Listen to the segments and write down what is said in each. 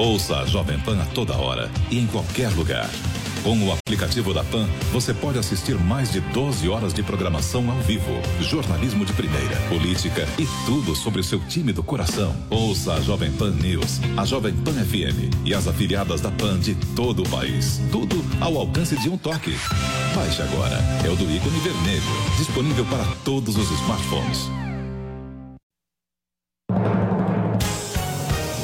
Ouça a Jovem Pan a toda hora e em qualquer lugar. Com o aplicativo da Pan, você pode assistir mais de 12 horas de programação ao vivo, jornalismo de primeira, política e tudo sobre o seu time do coração. Ouça a Jovem Pan News, a Jovem Pan FM e as afiliadas da Pan de todo o país. Tudo ao alcance de um toque. Baixe agora. É o do ícone vermelho, disponível para todos os smartphones.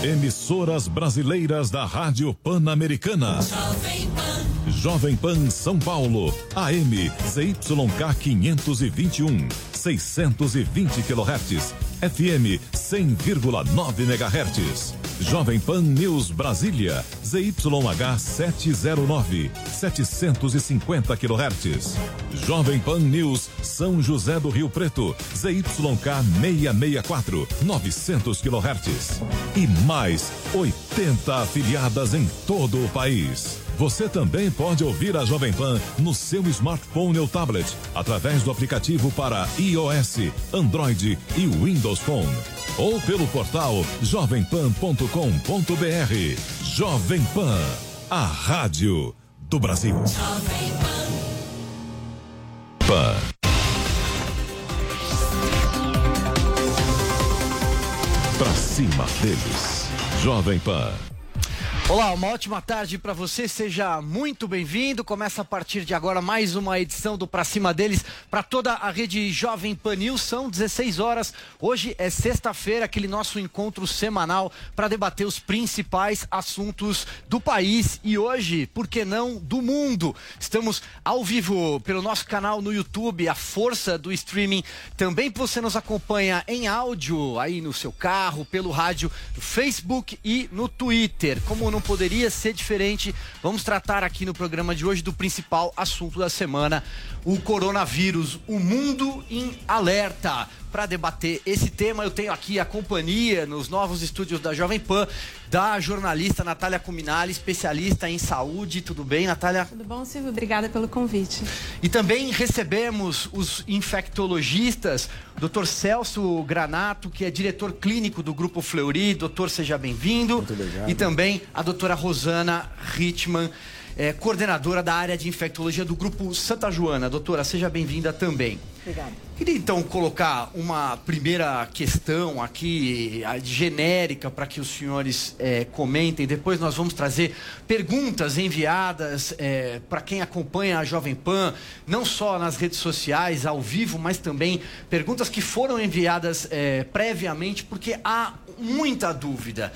Emissoras brasileiras da Rádio Pan-Americana. Jovem Pan. Jovem Pan São Paulo, AM ZYK 521, 620 kHz, FM 100,9 MHz. Jovem Pan News Brasília, ZYH 709, 750 kHz. Jovem Pan News São José do Rio Preto, ZYK 664, 900 kHz. E mais 80 afiliadas em todo o país. Você também pode ouvir a Jovem Pan no seu smartphone ou tablet, através do aplicativo para iOS, Android e Windows Phone. Ou pelo portal jovempan.com.br. Jovem Pan, a rádio do Brasil. Jovem Pan. Pra cima deles. Jovem Pan. Olá, uma ótima tarde para você, seja muito bem-vindo. Começa a partir de agora mais uma edição do Pra Cima Deles para toda a rede Jovem Pan News. São 16 horas. Hoje é sexta-feira, aquele nosso encontro semanal para debater os principais assuntos do país e hoje, por que não, do mundo. Estamos ao vivo pelo nosso canal no YouTube, a força do streaming. Também você nos acompanha em áudio, aí no seu carro, pelo rádio, no Facebook e no Twitter. Como não poderia ser diferente, vamos tratar aqui no programa de hoje do principal assunto da semana, o coronavírus, o mundo em alerta. Para debater esse tema, eu tenho aqui a companhia, nos novos estúdios da Jovem Pan, da jornalista Natália Cuminali, especialista em saúde. Tudo bem, Natália? Tudo bom, Silvio? Obrigada pelo convite. E também recebemos os infectologistas, Dr. Celso Granato, que é diretor clínico do Grupo Fleury. Doutor, seja bem-vindo. Muito obrigado. E também a doutora Rosana Rittmann, coordenadora da área de infectologia do Grupo Santa Joana. Doutora, seja bem-vinda também. Obrigada. Queria então colocar uma primeira questão aqui, genérica, para que os senhores comentem. Depois nós vamos trazer perguntas enviadas para quem acompanha a Jovem Pan, não só nas redes sociais, ao vivo, mas também perguntas que foram enviadas previamente, porque há muita dúvida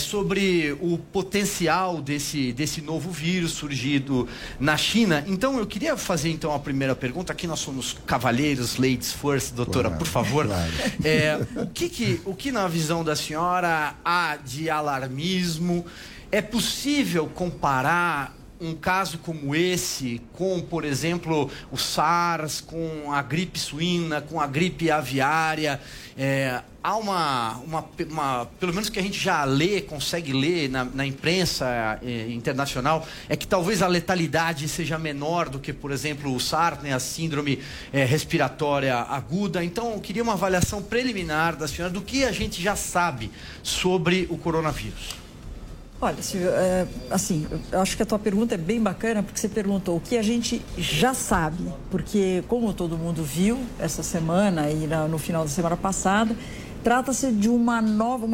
sobre o potencial desse novo vírus surgido na China. Então, eu queria fazer então a primeira pergunta. Aqui nós somos cavalheiros, ladies first, doutora, claro, por favor. Claro. O que na visão da senhora há de alarmismo? É possível comparar um caso como esse com, por exemplo, o SARS, com a gripe suína, com a gripe aviária? Há uma pelo menos que a gente já consegue ler na imprensa internacional, é que talvez a letalidade seja menor do que, por exemplo, o SARS, né, a síndrome respiratória aguda. Então, eu queria uma avaliação preliminar da senhora do que a gente já sabe sobre o coronavírus. Olha, Silvio, eu acho que a tua pergunta é bem bacana, porque você perguntou o que a gente já sabe, porque como todo mundo viu essa semana e no final da semana passada, trata-se de uma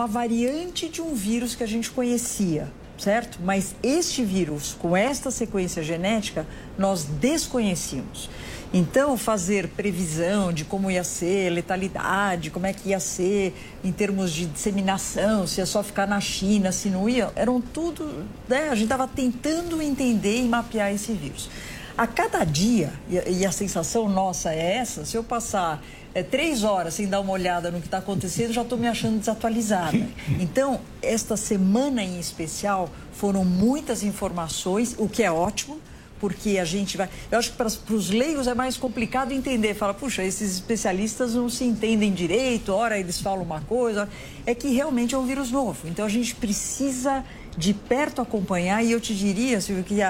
variante de um vírus que a gente conhecia, certo? Mas este vírus, com esta sequência genética, nós desconhecíamos. Então, fazer previsão de como ia ser, letalidade, como é que ia ser em termos de disseminação, se ia só ficar na China, se não ia, eram tudo, né? A gente estava tentando entender e mapear esse vírus. A cada dia, e a sensação nossa é essa, se eu passar 3 horas sem dar uma olhada no que está acontecendo, já estou me achando desatualizada. Então, esta semana em especial, foram muitas informações, o que é ótimo, porque a gente vai... Eu acho que para os leigos é mais complicado entender. Fala, puxa, esses especialistas não se entendem direito, ora eles falam uma coisa. É que realmente é um vírus novo. Então, a gente precisa de perto acompanhar. E eu te diria, Silvio, que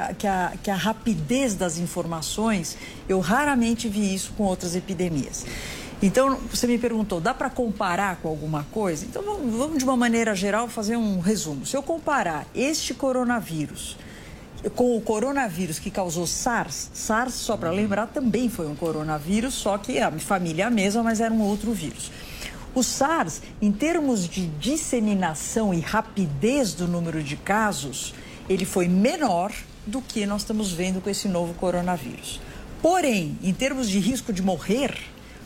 a rapidez das informações, eu raramente vi isso com outras epidemias. Então, você me perguntou, dá para comparar com alguma coisa? Então, vamos de uma maneira geral fazer um resumo. Se eu comparar este coronavírus com o coronavírus que causou SARS, só para lembrar, também foi um coronavírus, só que a família é a mesma, mas era um outro vírus. O SARS, em termos de disseminação e rapidez do número de casos, ele foi menor do que nós estamos vendo com esse novo coronavírus. Porém, em termos de risco de morrer,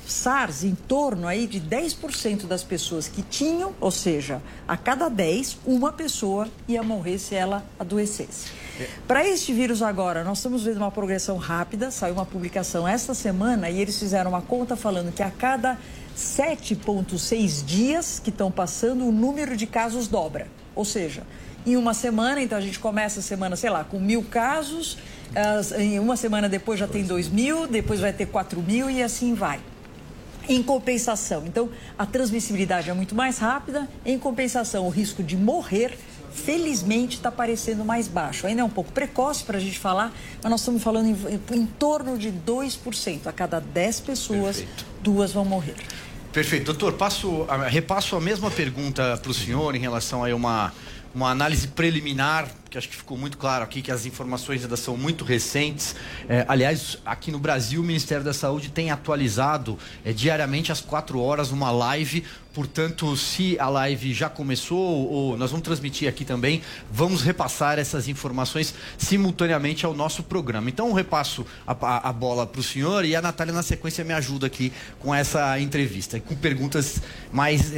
SARS, em torno aí de 10% das pessoas que tinham, ou seja, a cada 10, uma pessoa ia morrer se ela adoecesse. Para este vírus agora, nós estamos vendo uma progressão rápida, saiu uma publicação esta semana e eles fizeram uma conta falando que a cada 7,6 dias que estão passando, o número de casos dobra. Ou seja, em uma semana, então a gente começa a semana, sei lá, com 1.000 casos, em uma semana depois já tem 2.000, depois vai ter 4.000 e assim vai. Em compensação, então, a transmissibilidade é muito mais rápida, em compensação, o risco de morrer, felizmente, está parecendo mais baixo. Ainda é um pouco precoce para a gente falar, mas nós estamos falando em torno de 2%. A cada 10 pessoas, perfeito, 2 vão morrer. Perfeito. Doutor, repasso a mesma pergunta para o senhor em relação a uma análise preliminar, que acho que ficou muito claro aqui, que as informações ainda são muito recentes. Aliás, aqui no Brasil, o Ministério da Saúde tem atualizado diariamente às 4 horas uma live. Portanto, se a live já começou, ou nós vamos transmitir aqui também, vamos repassar essas informações simultaneamente ao nosso programa. Então, eu repasso a bola para o senhor e a Natália, na sequência, me ajuda aqui com essa entrevista, com perguntas mais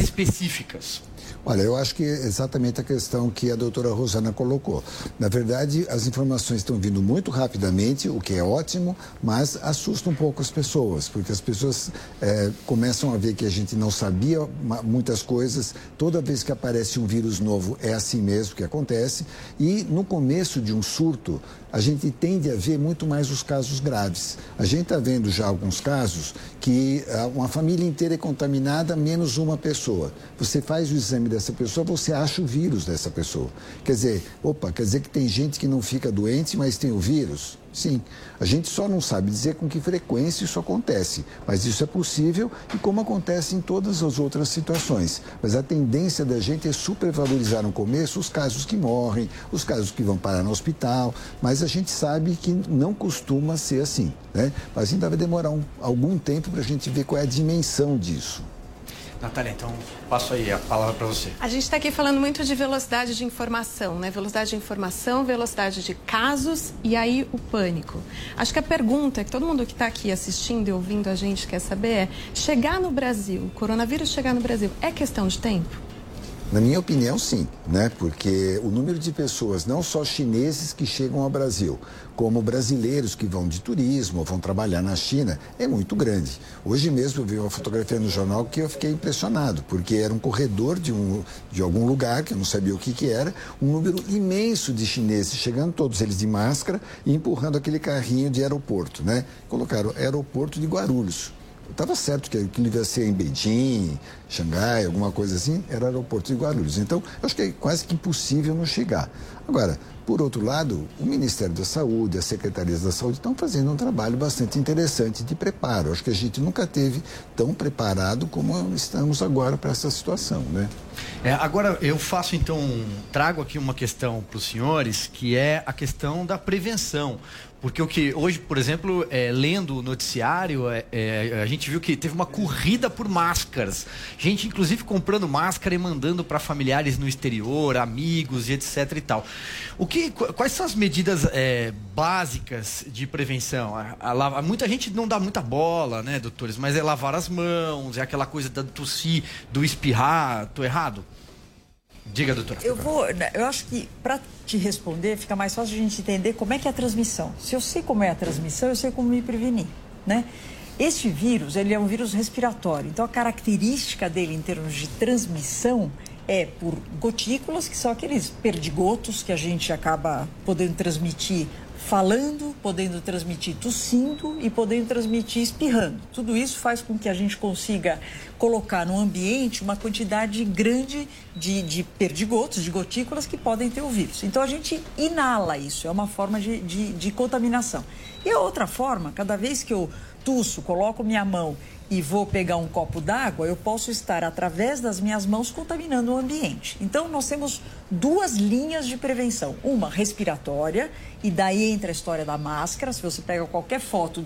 específicas. Olha, eu acho que é exatamente a questão que a doutora Rosana colocou. Na verdade, as informações estão vindo muito rapidamente, o que é ótimo, mas assusta um pouco as pessoas, porque as pessoas começam a ver que a gente não sabia muitas coisas. Toda vez que aparece um vírus novo, é assim mesmo que acontece. E no começo de um surto, a gente tende a ver muito mais os casos graves. A gente está vendo já alguns casos que uma família inteira é contaminada, menos uma pessoa. Você faz o exame dessa pessoa, você acha o vírus dessa pessoa. Quer dizer que tem gente que não fica doente, mas tem o vírus? Sim, a gente só não sabe dizer com que frequência isso acontece, mas isso é possível e como acontece em todas as outras situações. Mas a tendência da gente é supervalorizar no começo os casos que morrem, os casos que vão parar no hospital, mas a gente sabe que não costuma ser assim, né? Mas ainda vai demorar algum tempo para a gente ver qual é a dimensão disso. Natália, então, passo aí a palavra para você. A gente está aqui falando muito de velocidade de informação, né? Velocidade de informação, velocidade de casos e aí o pânico. Acho que a pergunta que todo mundo que está aqui assistindo e ouvindo a gente quer saber é, chegar no Brasil, o coronavírus chegar no Brasil, é questão de tempo? Na minha opinião, sim, né? Porque o número de pessoas, não só chineses que chegam ao Brasil, como brasileiros que vão de turismo ou vão trabalhar na China, é muito grande. Hoje mesmo eu vi uma fotografia no jornal que eu fiquei impressionado, porque era um corredor de algum lugar, que eu não sabia o que era, um número imenso de chineses chegando, todos eles de máscara, e empurrando aquele carrinho de aeroporto, né? Colocaram aeroporto de Guarulhos. Estava certo que aquilo ia ser em Beijing, Xangai, alguma coisa assim, era aeroporto de Guarulhos. Então, acho que é quase que impossível não chegar. Agora, por outro lado, o Ministério da Saúde, as Secretarias da Saúde estão fazendo um trabalho bastante interessante de preparo. Acho que a gente nunca esteve tão preparado como estamos agora para essa situação, né? Agora, eu faço, então, trago aqui uma questão para os senhores, que é a questão da prevenção. Porque o que hoje, por exemplo, lendo o noticiário, a gente viu que teve uma corrida por máscaras. Gente, inclusive, comprando máscara e mandando para familiares no exterior, amigos e etc e tal. Quais são as medidas básicas de prevenção? Muita gente não dá muita bola, né, doutores? Mas é lavar as mãos, é aquela coisa da tossir, do espirrar. Tô errado? Diga, doutora. Eu acho que para te responder fica mais fácil a gente entender como é que é a transmissão. Se eu sei como é a transmissão, eu sei como me prevenir, né? Este vírus, ele é um vírus respiratório. Então, a característica dele em termos de transmissão é por gotículas, que são aqueles perdigotos que a gente acaba podendo transmitir falando, podendo transmitir tossindo e podendo transmitir espirrando. Tudo isso faz com que a gente consiga colocar no ambiente uma quantidade grande de perdigotos, de gotículas que podem ter o vírus. Então, a gente inala isso, é uma forma de contaminação. E a outra forma, cada vez que eu tuço, coloco minha mão e vou pegar um copo d'água, eu posso estar, através das minhas mãos, contaminando o ambiente. Então, nós temos duas linhas de prevenção. Uma respiratória, e daí entra a história da máscara. Se você pega qualquer foto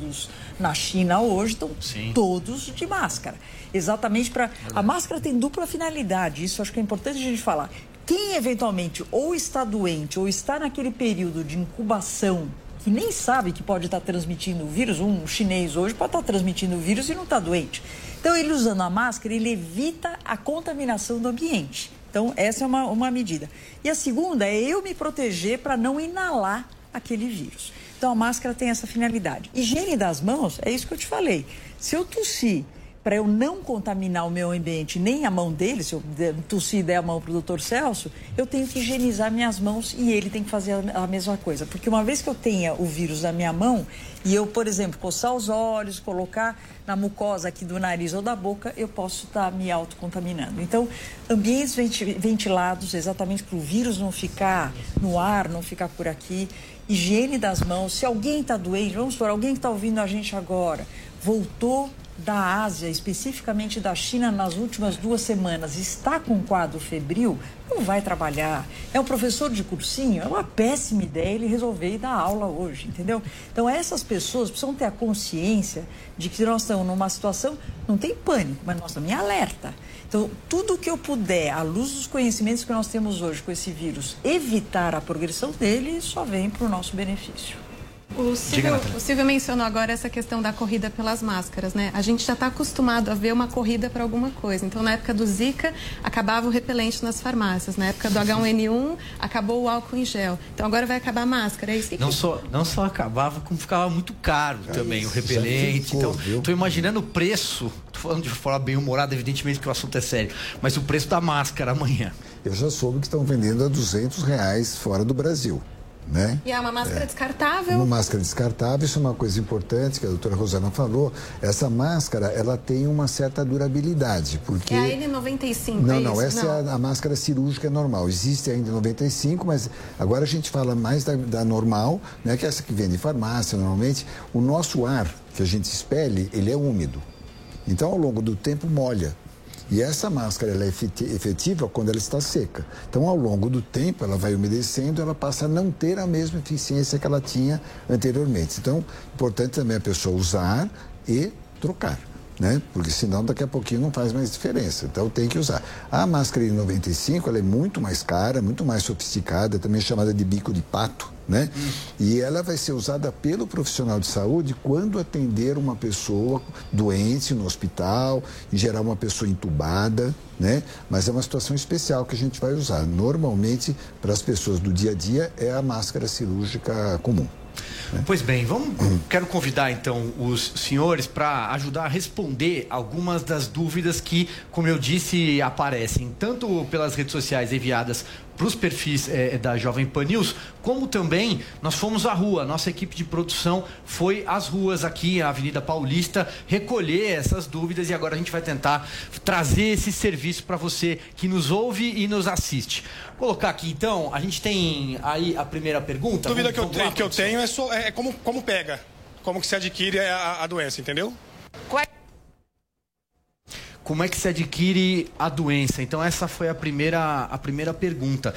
na China hoje, estão todos de máscara. Exatamente para... A máscara tem dupla finalidade, isso acho que é importante a gente falar. Quem, eventualmente, ou está doente, ou está naquele período de incubação, que nem sabe que pode estar transmitindo o vírus, um chinês hoje pode estar transmitindo o vírus e não está doente. Então, ele usando a máscara, ele evita a contaminação do ambiente. Então, essa é uma medida. E a segunda é eu me proteger para não inalar aquele vírus. Então, a máscara tem essa finalidade. Higiene das mãos, é isso que eu te falei. Se eu tossir para eu não contaminar o meu ambiente, nem a mão dele, se eu tossir e der a mão para o doutor Celso, eu tenho que higienizar minhas mãos e ele tem que fazer a mesma coisa. Porque uma vez que eu tenha o vírus na minha mão e eu, por exemplo, coçar os olhos, colocar na mucosa aqui do nariz ou da boca, eu posso estar me autocontaminando. Então, ambientes ventilados, exatamente para o vírus não ficar no ar, não ficar por aqui. Higiene das mãos. Se alguém está doente, vamos supor, alguém que está ouvindo a gente agora, voltou da Ásia, especificamente da China, nas últimas 2 semanas, está com um quadro febril, não vai trabalhar. É um professor de cursinho, é uma péssima ideia ele resolver ir dar aula hoje, entendeu? Então, essas pessoas precisam ter a consciência de que nós estamos numa situação, não tem pânico, mas nós estamos em alerta. Então, tudo que eu puder, à luz dos conhecimentos que nós temos hoje com esse vírus, evitar a progressão dele, só vem para o nosso benefício. O Silvio mencionou agora essa questão da corrida pelas máscaras, né? A gente já está acostumado a ver uma corrida para alguma coisa. Então, na época do Zika, acabava o repelente nas farmácias. Na época do H1N1, acabou o álcool em gel. Então, agora vai acabar a máscara. É isso que não só acabava, como ficava muito caro também isso, o repelente. Ficou, então, estou imaginando o preço. Estou falando de forma bem humorada, evidentemente que o assunto é sério. Mas o preço da máscara amanhã. Eu já soube que estão vendendo a R$200 fora do Brasil. Né? E é uma máscara descartável? Uma máscara descartável, isso é uma coisa importante que a doutora Rosana falou. Essa máscara, ela tem uma certa durabilidade, porque... É a N95, Não, essa é a máscara cirúrgica normal. Existe a N95, mas agora a gente fala mais da normal, né? Que é essa que vende em farmácia, normalmente. O nosso ar, que a gente expele, ele é úmido. Então, ao longo do tempo, molha. E essa máscara, ela é efetiva quando ela está seca. Então, ao longo do tempo, ela vai umedecendo, ela passa a não ter a mesma eficiência que ela tinha anteriormente. Então, importante também a pessoa usar e trocar, né? Porque senão daqui a pouquinho não faz mais diferença. Então, tem que usar. A máscara N95, ela é muito mais cara, muito mais sofisticada, também chamada de bico de pato, né? E ela vai ser usada pelo profissional de saúde quando atender uma pessoa doente no hospital, em geral uma pessoa entubada, né? Mas é uma situação especial que a gente vai usar. Normalmente, para as pessoas do dia a dia, é a máscara cirúrgica comum. Pois bem, quero convidar então os senhores para ajudar a responder algumas das dúvidas que, como eu disse, aparecem tanto pelas redes sociais enviadas para os perfis da Jovem Pan News, como também nós fomos à rua, nossa equipe de produção foi às ruas aqui na Avenida Paulista recolher essas dúvidas e agora a gente vai tentar trazer esse serviço para você que nos ouve e nos assiste. Vou colocar aqui então, a gente tem aí a primeira pergunta. A dúvida que eu tenho é como pega, como que se adquire a doença, entendeu? Como é que se adquire a doença? Então, essa foi a primeira pergunta.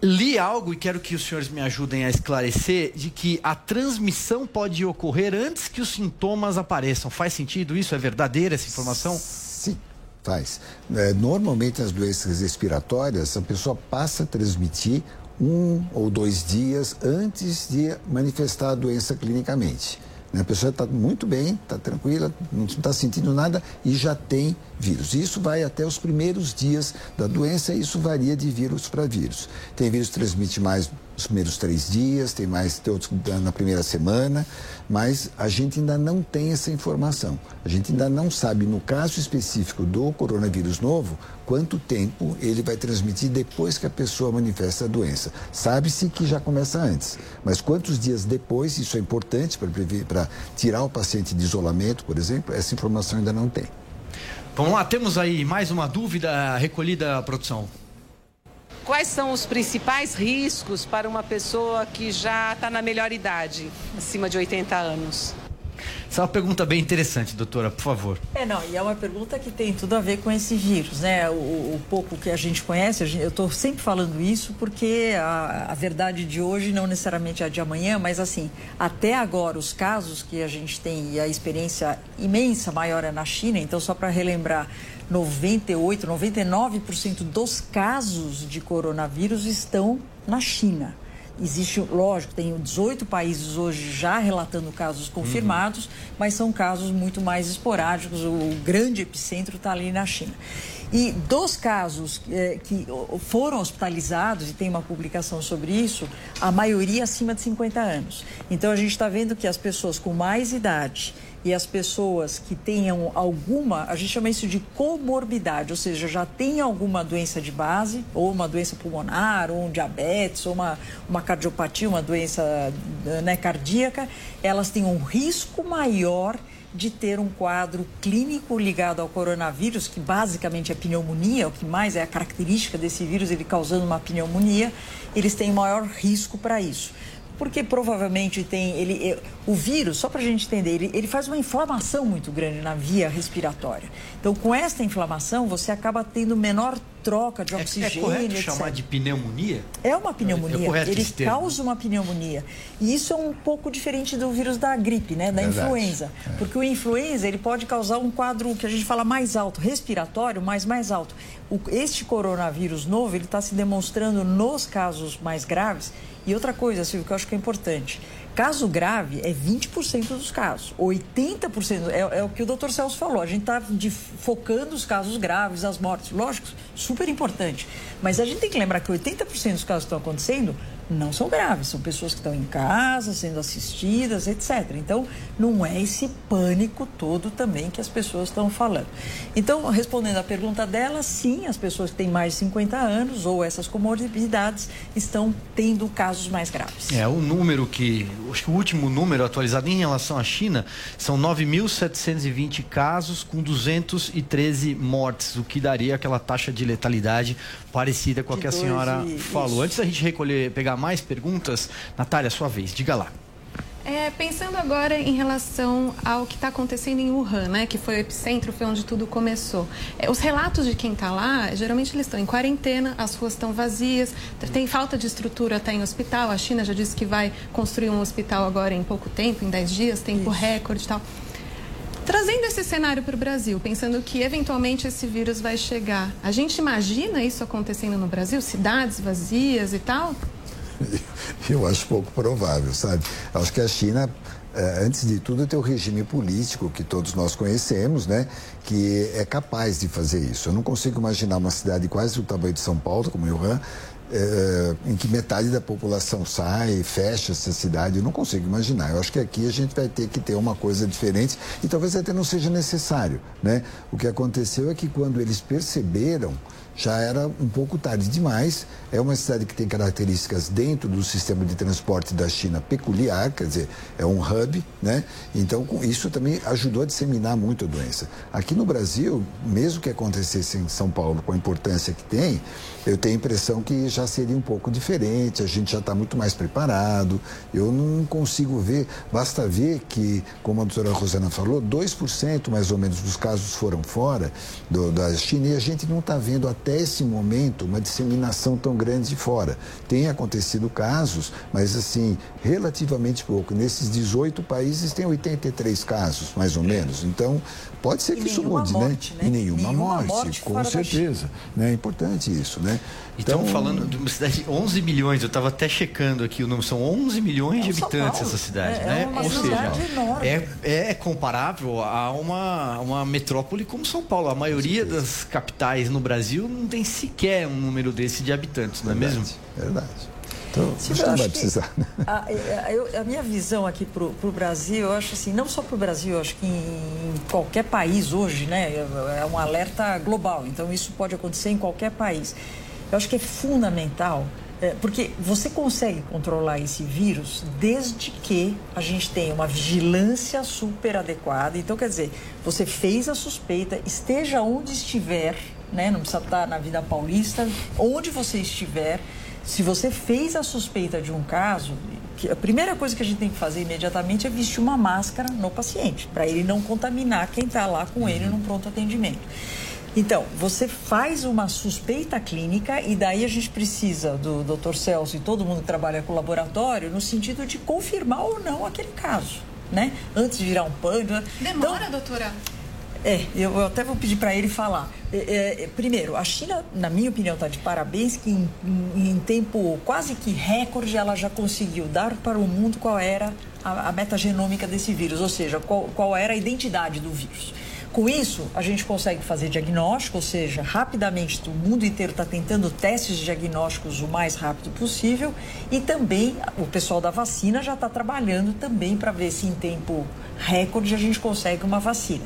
Li algo, e quero que os senhores me ajudem a esclarecer, de que a transmissão pode ocorrer antes que os sintomas apareçam. Faz sentido isso? É verdadeira essa informação? Sim, faz. Normalmente, as doenças respiratórias, a pessoa passa a transmitir 1 ou 2 dias antes de manifestar a doença clinicamente. A pessoa está muito bem, está tranquila, não está sentindo nada e já tem vírus. Isso vai até os primeiros dias da doença e isso varia de vírus para vírus. Tem vírus que transmite mais nos primeiros 3 dias, tem outros na primeira semana, mas a gente ainda não tem essa informação. A gente ainda não sabe, no caso específico do coronavírus novo, quanto tempo ele vai transmitir depois que a pessoa manifesta a doença. Sabe-se que já começa antes, mas quantos dias depois, isso é importante para tirar o paciente de isolamento, por exemplo, essa informação ainda não tem. Vamos lá, temos aí mais uma dúvida recolhida, produção. Quais são os principais riscos para uma pessoa que já está na melhor idade, acima de 80 anos? Essa é uma pergunta bem interessante, doutora, por favor. E é uma pergunta que tem tudo a ver com esse vírus, né? O pouco que a gente conhece, eu estou sempre falando isso porque a verdade de hoje não necessariamente é a de amanhã, mas assim, até agora os casos que a gente tem e a experiência imensa maior é na China, então só para relembrar, 98%, 99% dos casos de coronavírus estão na China. Existe, lógico, tem 18 países hoje já relatando casos confirmados, mas são casos muito mais esporádicos, o grande epicentro está ali na China. E dos casos que foram hospitalizados, e tem uma publicação sobre isso, a maioria acima de 50 anos. Então, a gente está vendo que as pessoas com mais idade e as pessoas que tenham alguma, a gente chama isso de comorbidade, ou seja, já tem alguma doença de base, ou uma doença pulmonar, ou um diabetes, ou uma cardiopatia, uma doença, né, cardíaca, elas têm um risco maior de ter um quadro clínico ligado ao coronavírus, que basicamente é pneumonia, o que mais é a característica desse vírus, ele causando uma pneumonia, eles têm maior risco para isso. Porque provavelmente tem, o vírus, só para a gente entender, ele faz uma inflamação muito grande na via respiratória. Então, com esta inflamação, você acaba tendo menor troca de oxigênio, etc. É correto chamar de pneumonia? É uma pneumonia, ele causa uma pneumonia. E isso é um pouco diferente do vírus da gripe, né? Da influenza. Porque o influenza, ele pode causar um quadro, que a gente fala mais alto, respiratório, mas mais alto. Este coronavírus novo, ele está se demonstrando nos casos mais graves. E outra coisa, Silvio, que eu acho que é importante, caso grave é 20% dos casos, 80% é o que o doutor Celso falou, a gente está focando os casos graves, as mortes, lógico, super importante, mas a gente tem que lembrar que 80% dos casos que estão acontecendo não são graves, são pessoas que estão em casa, sendo assistidas, etc. Então, não é esse pânico todo também que as pessoas estão falando. Então, respondendo à pergunta dela, sim, as pessoas que têm mais de 50 anos ou essas comorbidades estão tendo casos mais graves. O número que, acho que o último número atualizado em relação à China, são 9.720 casos com 213 mortes, o que daria aquela taxa de letalidade parecida com a que a senhora falou. Isso. Antes da gente pegar mais perguntas, Natália, sua vez, diga lá. Pensando agora em relação ao que está acontecendo em Wuhan, né, que foi o epicentro, foi onde tudo começou. Os relatos de quem está lá, geralmente eles estão em quarentena, as ruas estão vazias, tem falta de estrutura até em hospital, a China já disse que vai construir um hospital agora em pouco tempo, em 10 dias, tempo recorde e tal. Trazendo esse cenário para o Brasil, pensando que eventualmente esse vírus vai chegar, a gente imagina isso acontecendo no Brasil? Cidades vazias e tal? Eu acho pouco provável, sabe? Acho que a China, antes de tudo, tem o regime político que todos nós conhecemos, né? Que é capaz de fazer isso. Eu não consigo imaginar uma cidade quase do tamanho de São Paulo, como Wuhan, em que metade da população sai, fecha essa cidade. Eu não consigo imaginar. Eu acho que aqui a gente vai ter que ter uma coisa diferente e talvez até não seja necessário, né? O que aconteceu é que quando eles perceberam, já era um pouco tarde demais. É uma cidade que tem características dentro do sistema de transporte da China peculiar, quer dizer, é um hub, né? Então, isso também ajudou a disseminar muito a doença. Aqui no Brasil, mesmo que acontecesse em São Paulo, com a importância que tem, eu tenho a impressão que já seria um pouco diferente, a gente já está muito mais preparado. Eu não consigo ver, basta ver que, como a doutora Rosana falou, 2% mais ou menos dos casos foram fora da China e a gente não está vendo até esse momento uma disseminação tão grande de fora. Tem acontecido casos, mas assim, relativamente pouco. Nesses 18 países tem 83 casos, mais ou menos. Então, pode ser que isso mude, morte, né? E nenhuma morte, com certeza. É importante isso, né? Então, estamos falando de uma cidade de 11 milhões, eu estava até checando aqui o número, são 11 milhões de habitantes essa cidade, né? Ou seja, é comparável a uma metrópole como São Paulo. A maioria das capitais no Brasil não tem sequer um número desse de habitantes, não é mesmo? Verdade. Então, você não vai precisar. A minha visão aqui para o Brasil, eu acho assim, não só para o Brasil, eu acho que em qualquer país hoje, né, é um alerta global, então isso pode acontecer em qualquer país. Eu acho que é fundamental, porque você consegue controlar esse vírus desde que a gente tenha uma vigilância super adequada. Então, quer dizer, você fez a suspeita, esteja onde estiver, né, não precisa estar na vida paulista, onde você estiver, se você fez a suspeita de um caso, a primeira coisa que a gente tem que fazer imediatamente é vestir uma máscara no paciente, para ele não contaminar quem está lá com ele num pronto atendimento. Então, você faz uma suspeita clínica e daí a gente precisa do Dr. Celso e todo mundo que trabalha com laboratório no sentido de confirmar ou não aquele caso, né? Antes de virar um pânico. Demora, então, doutora? Eu até vou pedir para ele falar. Primeiro, a China, na minha opinião, está de parabéns que em tempo quase que recorde ela já conseguiu dar para o mundo qual era a metagenômica desse vírus, ou seja, qual era a identidade do vírus. Com isso, a gente consegue fazer diagnóstico, ou seja, rapidamente o mundo inteiro está tentando testes de diagnósticos o mais rápido possível e também o pessoal da vacina já está trabalhando também para ver se em tempo recorde a gente consegue uma vacina.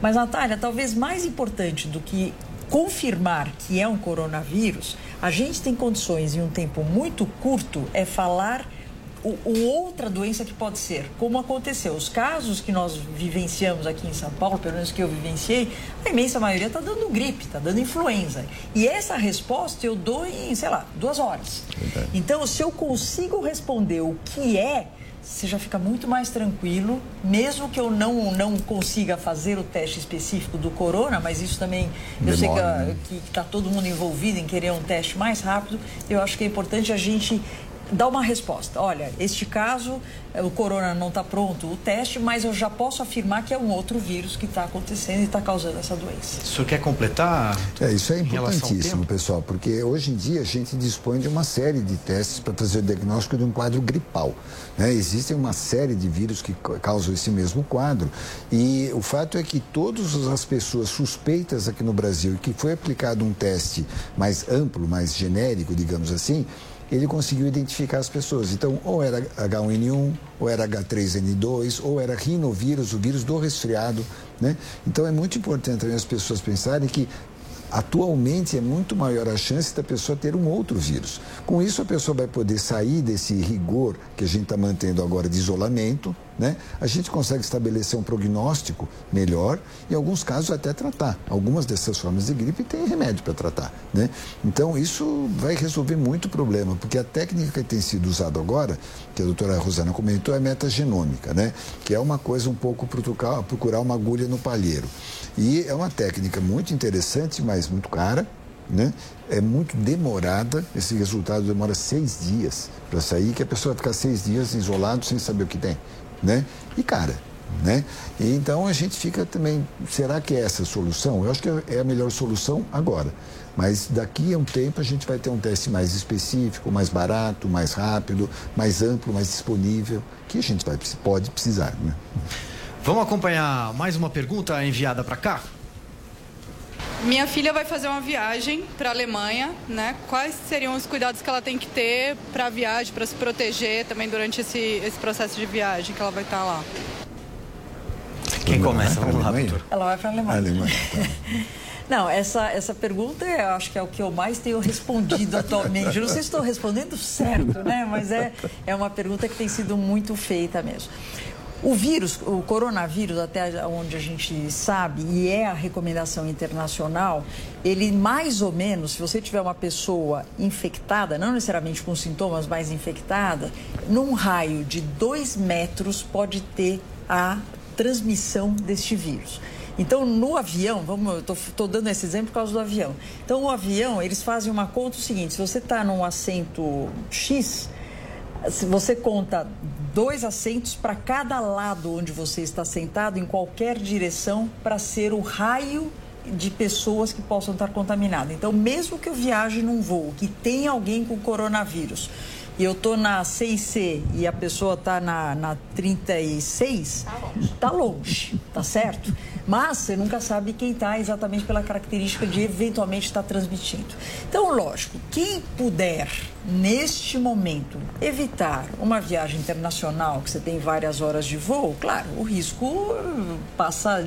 Mas, Natália, talvez mais importante do que confirmar que é um coronavírus, a gente tem condições em um tempo muito curto é falar outra doença que pode ser, como aconteceu. Os casos que nós vivenciamos aqui em São Paulo, pelo menos que eu vivenciei, a imensa maioria está dando gripe, está dando influenza. E essa resposta eu dou em, 2 horas. Então, se eu consigo responder o que é, você já fica muito mais tranquilo, mesmo que eu não consiga fazer o teste específico do corona, mas isso também, eu sei que está todo mundo envolvido em querer um teste mais rápido, eu acho que é importante a gente dá uma resposta. Olha, este caso, o corona não está pronto, o teste, mas eu já posso afirmar que é um outro vírus que está acontecendo e está causando essa doença. O senhor quer completar? Isso é importantíssimo, pessoal, porque hoje em dia a gente dispõe de uma série de testes para fazer o diagnóstico de um quadro gripal, né? Existem uma série de vírus que causam esse mesmo quadro e o fato é que todas as pessoas suspeitas aqui no Brasil que foi aplicado um teste mais amplo, mais genérico, digamos assim, ele conseguiu identificar as pessoas. Então, ou era H1N1, ou era H3N2, ou era rinovírus, o vírus do resfriado, né? Então, é muito importante as pessoas pensarem que atualmente é muito maior a chance da pessoa ter um outro vírus. Com isso, a pessoa vai poder sair desse rigor que a gente está mantendo agora de isolamento, né? A gente consegue estabelecer um prognóstico melhor e, em alguns casos, até tratar. Algumas dessas formas de gripe tem remédio para tratar, né? Então, isso vai resolver muito o problema, porque a técnica que tem sido usada agora, que a doutora Rosana comentou, é metagenômica, né? Que é uma coisa um pouco procurar uma agulha no palheiro. E é uma técnica muito interessante, mas muito cara, né? É muito demorada, esse resultado demora 6 dias para sair, que a pessoa vai ficar 6 dias isolado sem saber o que tem, né? E cara, né? E então a gente fica também, será que é essa a solução? Eu acho que é a melhor solução agora, mas daqui a um tempo a gente vai ter um teste mais específico, mais barato, mais rápido, mais amplo, mais disponível, que a gente pode precisar, né? Vamos acompanhar mais uma pergunta enviada para cá? Minha filha vai fazer uma viagem para a Alemanha, né? Quais seriam os cuidados que ela tem que ter para a viagem, para se proteger também durante esse processo de viagem que ela vai estar lá? Quem começa? Vamos lá, doutor. Ela vai para a Alemanha. Não, essa pergunta eu acho que é o que eu mais tenho respondido atualmente. Eu não sei se estou respondendo certo, né? Mas é uma pergunta que tem sido muito feita mesmo. O vírus, o coronavírus, até onde a gente sabe, e é a recomendação internacional, ele mais ou menos, se você tiver uma pessoa infectada, não necessariamente com sintomas, mas infectada, num raio de 2 metros pode ter a transmissão deste vírus. Então, no avião, eu estou dando esse exemplo por causa do avião. Então, o avião, eles fazem uma conta o seguinte, se você está num assento X, se você conta 2 assentos para cada lado onde você está sentado, em qualquer direção, para ser o raio de pessoas que possam estar contaminadas. Então, mesmo que eu viaje num voo que tem alguém com coronavírus e eu estou na 6C e a pessoa está na 36, está longe, tá certo? Mas você nunca sabe quem está exatamente pela característica de eventualmente estar transmitindo. Então, lógico, quem puder, neste momento, evitar uma viagem internacional, que você tem várias horas de voo, claro, o risco passa,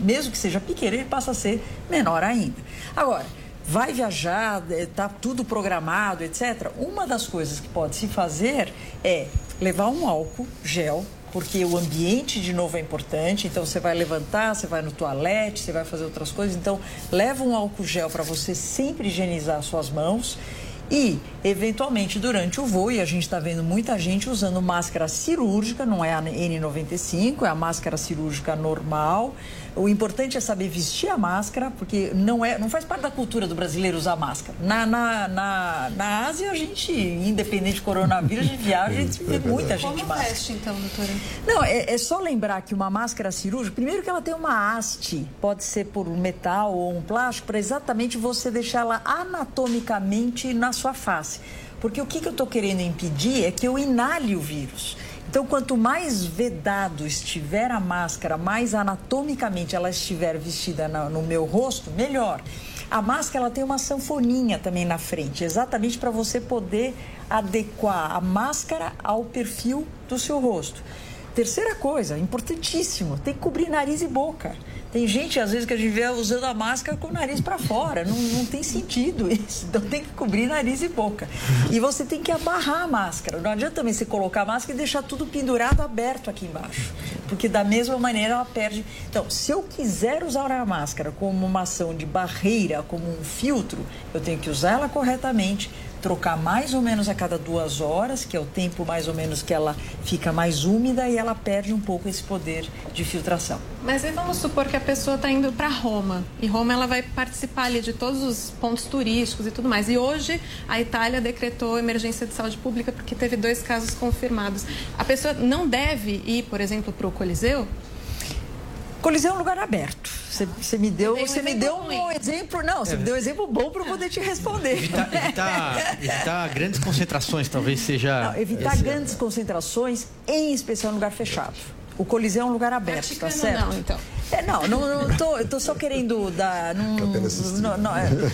mesmo que seja pequeno, ele passa a ser menor ainda. Agora, vai viajar, está tudo programado, etc. Uma das coisas que pode se fazer é levar um álcool gel, porque o ambiente, de novo, é importante. Então, você vai levantar, você vai no toalete, você vai fazer outras coisas. Então, leva um álcool gel para você sempre higienizar as suas mãos. E, eventualmente, durante o voo, e a gente está vendo muita gente usando máscara cirúrgica, não é a N95, é a máscara cirúrgica normal. O importante é saber vestir a máscara, porque não faz parte da cultura do brasileiro usar máscara. Na Ásia, a gente, independente de coronavírus, de viagem, a gente vê muita gente de máscara. Como teste, então, doutora? Não, é só lembrar que uma máscara cirúrgica, primeiro que ela tem uma haste, pode ser por metal ou um plástico, para exatamente você deixá-la anatomicamente na sua face, porque o que eu estou querendo impedir é que eu inale o vírus. Então, quanto mais vedado estiver a máscara, mais anatomicamente ela estiver vestida no meu rosto, melhor. A máscara ela tem uma sanfoninha também na frente, exatamente para você poder adequar a máscara ao perfil do seu rosto. Terceira coisa, importantíssimo, tem que cobrir nariz e boca. Tem gente, às vezes, que a gente vê usando a máscara com o nariz para fora. Não tem sentido isso. Então, tem que cobrir nariz e boca. E você tem que amarrar a máscara. Não adianta também você colocar a máscara e deixar tudo pendurado, aberto aqui embaixo. Porque, da mesma maneira, ela perde... Então, se eu quiser usar a máscara como uma ação de barreira, como um filtro, eu tenho que usar ela corretamente, trocar mais ou menos a cada 2 horas, que é o tempo mais ou menos que ela fica mais úmida e ela perde um pouco esse poder de filtração. Mas aí vamos supor que a pessoa está indo para Roma, e Roma ela vai participar ali de todos os pontos turísticos e tudo mais. E hoje a Itália decretou emergência de saúde pública porque teve 2 casos confirmados. A pessoa não deve ir, por exemplo, para o Coliseu? Coliseu é um lugar aberto. Você me deu, me deu um exemplo bom para eu poder te responder. Evitar grandes concentrações, talvez seja... Não, evitar grandes concentrações, em especial em lugar fechado. O Coliseu é um lugar aberto, Vaticano, tá certo? Não, então. Eu tô só querendo dar...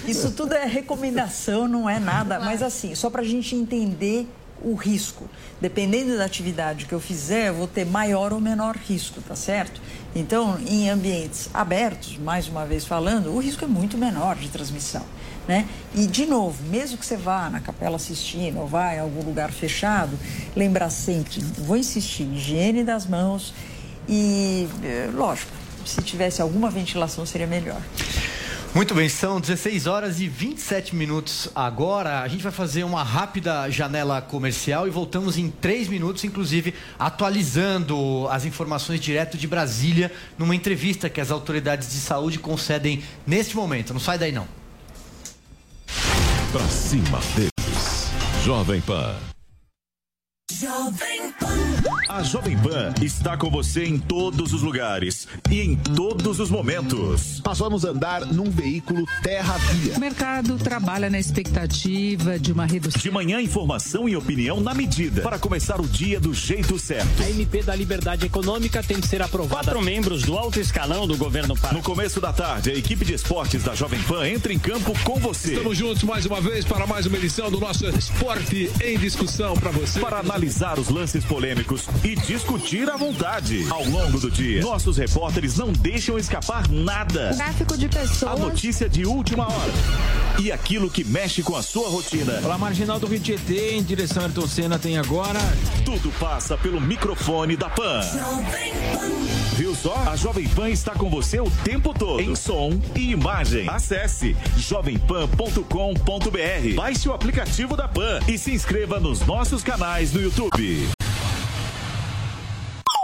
isso tudo é recomendação, não é nada. Claro. Mas assim, só para a gente entender o risco. Dependendo da atividade que eu fizer, eu vou ter maior ou menor risco, tá certo? Então, em ambientes abertos, mais uma vez falando, o risco é muito menor de transmissão, né? E, de novo, mesmo que você vá na Capela Sistina ou vá em algum lugar fechado, lembrar sempre, vou insistir, higiene das mãos e, lógico, se tivesse alguma ventilação seria melhor. Muito bem, são 16 horas e 27 minutos agora. A gente vai fazer uma rápida janela comercial e voltamos em 3 minutos, inclusive atualizando as informações direto de Brasília numa entrevista que as autoridades de saúde concedem neste momento. Não sai daí, não. Pra cima deles, Jovem Pan. Jovem Pan. A Jovem Pan está com você em todos os lugares e em todos os momentos. Passamos a andar num veículo terra-via. O mercado trabalha na expectativa de uma redução. De manhã, informação e opinião na medida para começar o dia do jeito certo. A MP da Liberdade Econômica tem que ser aprovada. 4 membros do alto escalão do governo Pará. No começo da tarde, a equipe de esportes da Jovem Pan entra em campo com você. Estamos juntos mais uma vez para mais uma edição do nosso Esporte em Discussão para você. Para analisar os lances polêmicos e discutir à vontade. Ao longo do dia, nossos repórteres não deixam escapar nada. Gráfico de pessoas. A notícia de última hora. E aquilo que mexe com a sua rotina. Pela marginal do Rio Tietê, em direção a Ayrton Senna, tem agora... Tudo passa pelo microfone da Pan. Jovem Pan. Viu só? A Jovem Pan está com você o tempo todo. Em som e imagem. Acesse jovempan.com.br. Baixe o aplicativo da Pan e se inscreva nos nossos canais no YouTube.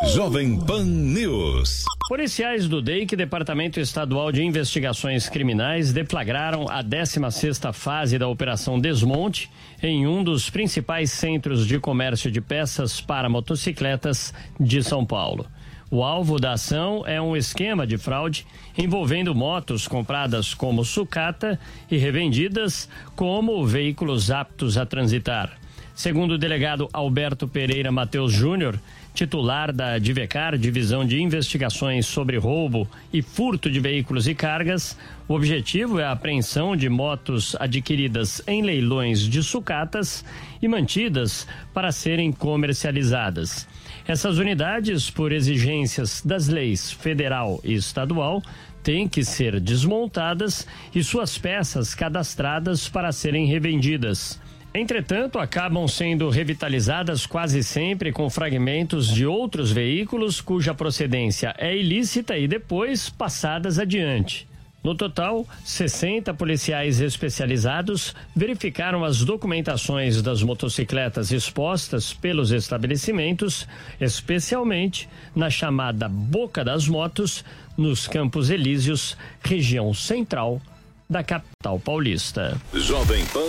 Jovem Pan News. Policiais do DEIC, Departamento Estadual de Investigações Criminais, deflagraram a 16ª fase da Operação Desmonte em um dos principais centros de comércio de peças para motocicletas de São Paulo. O alvo da ação é um esquema de fraude envolvendo motos compradas como sucata e revendidas como veículos aptos a transitar. Segundo o delegado Alberto Pereira Mateus Júnior, titular da DIVECAR, Divisão de Investigações sobre Roubo e Furto de Veículos e Cargas, o objetivo é a apreensão de motos adquiridas em leilões de sucatas e mantidas para serem comercializadas. Essas unidades, por exigências das leis federal e estadual, têm que ser desmontadas e suas peças cadastradas para serem revendidas. Entretanto, acabam sendo revitalizadas quase sempre com fragmentos de outros veículos cuja procedência é ilícita e depois passadas adiante. No total, 60 policiais especializados verificaram as documentações das motocicletas expostas pelos estabelecimentos, especialmente na chamada Boca das Motos, nos Campos Elíseos, região central da capital paulista. Jovem Pan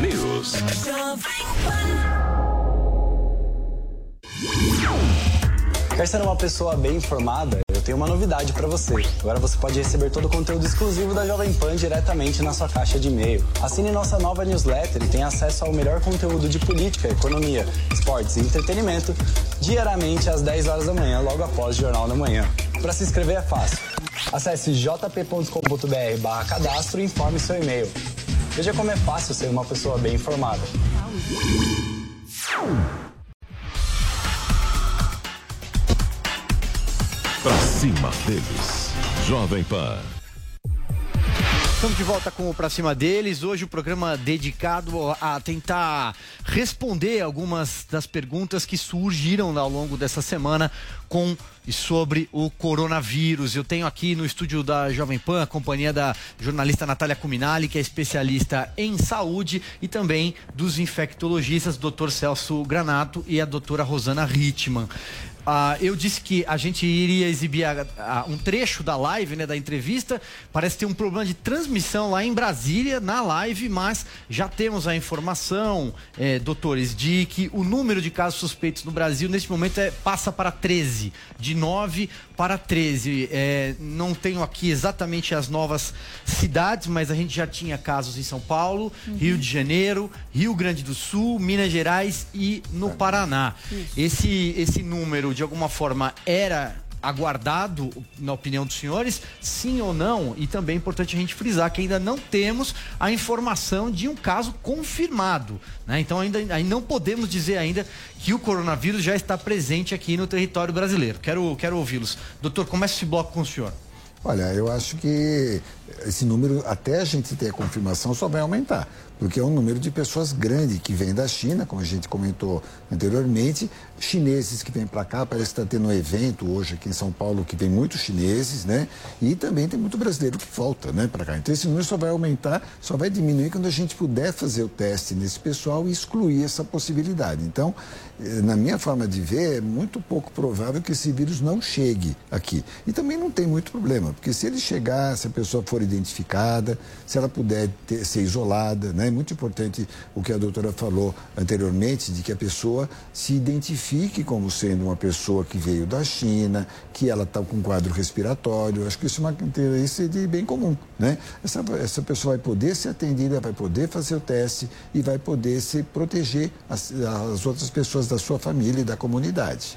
News. Jovem Pan. Quer ser uma pessoa bem informada? Eu tenho uma novidade para você. Agora você pode receber todo o conteúdo exclusivo da Jovem Pan diretamente na sua caixa de e-mail. Assine nossa nova newsletter e tenha acesso ao melhor conteúdo de política, economia, esportes e entretenimento diariamente às 10 horas da manhã, logo após o Jornal da Manhã. Para se inscrever é fácil. Acesse jp.com.br/cadastro e informe seu e-mail. Veja como é fácil ser uma pessoa bem informada. Pra cima deles, Jovem Pan. Estamos de volta com o Pra Cima Deles. Hoje o programa dedicado a tentar responder algumas das perguntas que surgiram ao longo dessa semana com e sobre o coronavírus. Eu tenho aqui no estúdio da Jovem Pan a companhia da jornalista Natália Cuminali, que é especialista em saúde, e também dos infectologistas, Dr. Celso Granato e a doutora Rosana Rittmann. Eu disse que a gente iria exibir um trecho da live, né, da entrevista. Parece ter um problema de transmissão lá em Brasília, na live, mas já temos a informação, doutores, de que o número de casos suspeitos no Brasil, neste momento, passa para 13, de 9 para 13. Não tenho aqui exatamente as novas cidades, mas a gente já tinha casos em São Paulo, uhum, Rio de Janeiro, Rio Grande do Sul, Minas Gerais e no Paraná. Esse número, de alguma forma, era aguardado, na opinião dos senhores, sim ou não? E também é importante a gente frisar que ainda não temos a informação de um caso confirmado, né? Então, ainda não podemos dizer ainda que o coronavírus já está presente aqui no território brasileiro. Quero ouvi-los. Doutor, começa esse bloco com o senhor. Olha, eu acho que esse número, até a gente ter a confirmação, só vai aumentar, porque é um número de pessoas grande que vem da China, como a gente comentou anteriormente, chineses que vêm para cá. Parece que está tendo um evento hoje aqui em São Paulo que vem muitos chineses, né? E também tem muito brasileiro que volta, né, para cá. Então esse número só vai aumentar, só vai diminuir quando a gente puder fazer o teste nesse pessoal e excluir essa possibilidade. Então, na minha forma de ver, é muito pouco provável que esse vírus não chegue aqui. E também não tem muito problema, porque se ele chegar, se a pessoa for identificada, se ela puder ser isolada, né? É muito importante o que a doutora falou anteriormente, de que a pessoa se identifique como sendo uma pessoa que veio da China, que ela está com um quadro respiratório. Acho que isso é uma característica de bem comum, né? Essa pessoa vai poder ser atendida, vai poder fazer o teste e vai poder se proteger as outras pessoas da sua família e da comunidade.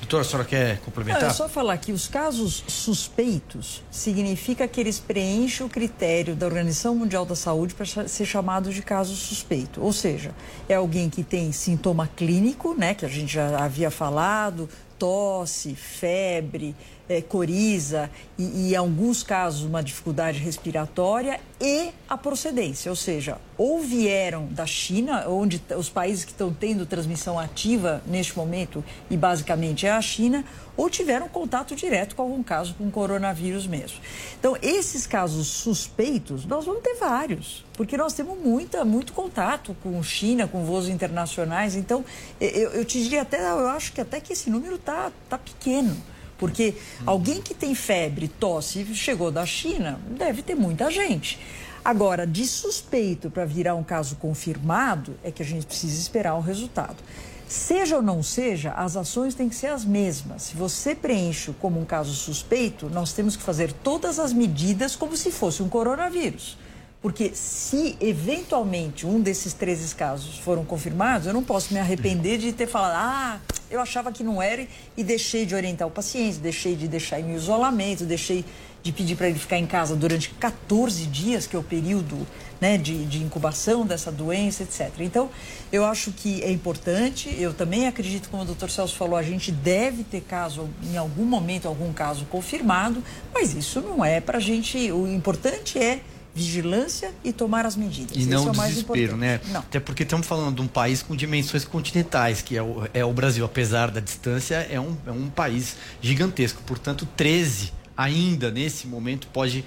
Doutora, a senhora quer complementar? Não, é só falar que os casos suspeitos significa que eles preenchem o critério da Organização Mundial da Saúde para ser chamado de caso suspeito. Ou seja, é alguém que tem sintoma clínico, né, que a gente já havia falado, tosse, febre, coriza e, em alguns casos, uma dificuldade respiratória, e a procedência, ou seja, ou vieram da China, onde os países que estão tendo transmissão ativa neste momento, e basicamente é a China, ou tiveram contato direto com algum caso com coronavírus mesmo. Então, esses casos suspeitos, nós vamos ter vários, porque nós temos muito contato com China, com voos internacionais. Então, eu te diria até, eu acho que até que esse número tá pequeno, porque alguém que tem febre, tosse, chegou da China, deve ter muita gente. Agora, de suspeito para virar um caso confirmado, é que a gente precisa esperar o resultado. Seja ou não seja, as ações têm que ser as mesmas. Se você preenche como um caso suspeito, nós temos que fazer todas as medidas como se fosse um coronavírus. Porque se, eventualmente, um desses 13 casos foram confirmados, eu não posso me arrepender de ter falado, eu achava que não era e deixei de orientar o paciente, deixei de deixar em isolamento, deixei de pedir para ele ficar em casa durante 14 dias, que é o período, né, de incubação dessa doença, etc. Então, eu acho que é importante. Eu também acredito, como o doutor Celso falou, a gente deve ter caso, em algum momento, algum caso confirmado, mas isso não é para a gente. O importante é vigilância e tomar as medidas. E não desespero, né? Não. Até porque estamos falando de um país com dimensões continentais, que é o Brasil, apesar da distância, é um país gigantesco. Portanto, 13 ainda, nesse momento, pode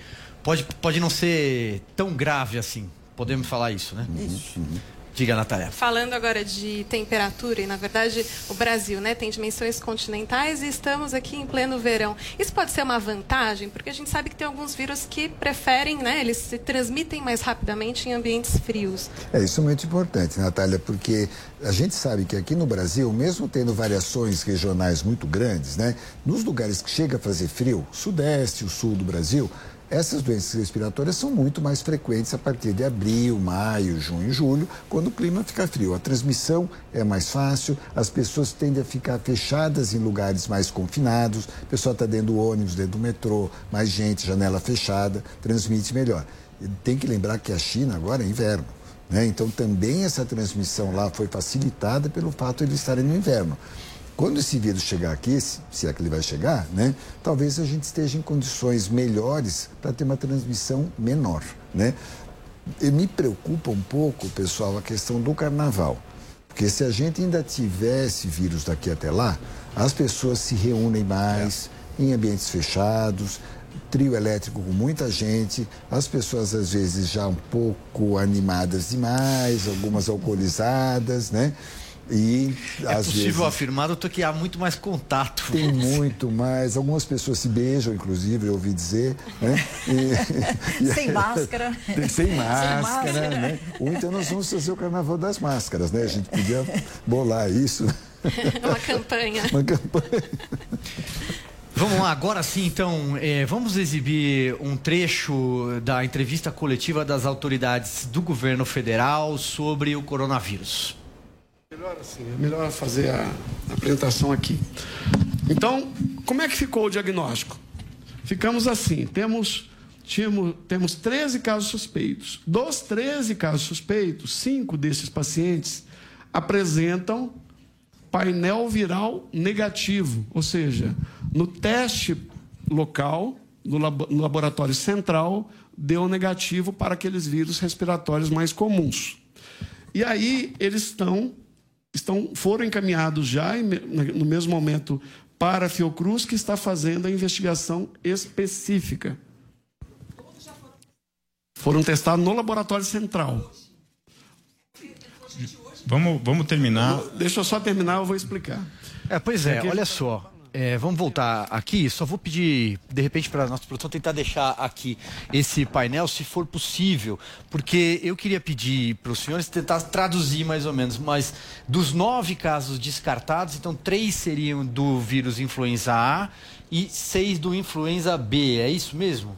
Pode não ser tão grave assim. Podemos falar isso, né? Isso. Diga, Natália. Falando agora de temperatura, e na verdade o Brasil, né, tem dimensões continentais e estamos aqui em pleno verão. Isso pode ser uma vantagem, porque a gente sabe que tem alguns vírus que preferem, né, eles se transmitem mais rapidamente em ambientes frios. É, isso é muito importante, Natália, porque a gente sabe que aqui no Brasil, mesmo tendo variações regionais muito grandes, né, nos lugares que chega a fazer frio, sudeste, o sul do Brasil, essas doenças respiratórias são muito mais frequentes a partir de abril, maio, junho e julho, quando o clima fica frio. A transmissão é mais fácil, as pessoas tendem a ficar fechadas em lugares mais confinados, o pessoal está dentro do ônibus, dentro do metrô, mais gente, janela fechada, transmite melhor. Tem que lembrar que a China agora é inverno, né? Então também essa transmissão lá foi facilitada pelo fato de eles estarem no inverno. Quando esse vírus chegar aqui, se é que ele vai chegar, né, talvez a gente esteja em condições melhores para ter uma transmissão menor, né? E me preocupa um pouco, pessoal, a questão do carnaval. Porque se a gente ainda tivesse vírus daqui até lá, as pessoas se reúnem mais em ambientes fechados, trio elétrico com muita gente, as pessoas às vezes já um pouco animadas demais, algumas alcoolizadas, né? E, é possível vezes, afirmar, doutor, que há muito mais contato. Tem muito mais, algumas pessoas se beijam, inclusive, eu ouvi dizer, né? Sem máscara. Sem máscara, né? Ou então nós vamos fazer o carnaval das máscaras, né? A gente podia bolar isso. Uma campanha. Vamos lá, agora sim, então, vamos exibir um trecho da entrevista coletiva das autoridades do governo federal sobre o coronavírus. É melhor fazer a apresentação aqui. Então, como é que ficou o diagnóstico? Ficamos assim, temos 13 casos suspeitos. Dos 13 casos suspeitos, 5 desses pacientes apresentam painel viral negativo, ou seja, no teste local, no laboratório central, deu negativo para aqueles vírus respiratórios mais comuns. E aí, eles foram encaminhados já, no mesmo momento, para a Fiocruz, que está fazendo a investigação específica. Foram testados no laboratório central. Vamos terminar. Deixa eu só terminar, eu vou explicar. Olha só. Vamos voltar aqui, só vou pedir, de repente, para a nossa produção tentar deixar aqui esse painel, se for possível, porque eu queria pedir para os senhores tentar traduzir mais ou menos, mas dos 9 casos descartados, então 3 seriam do vírus influenza A e 6 do influenza B, é isso mesmo?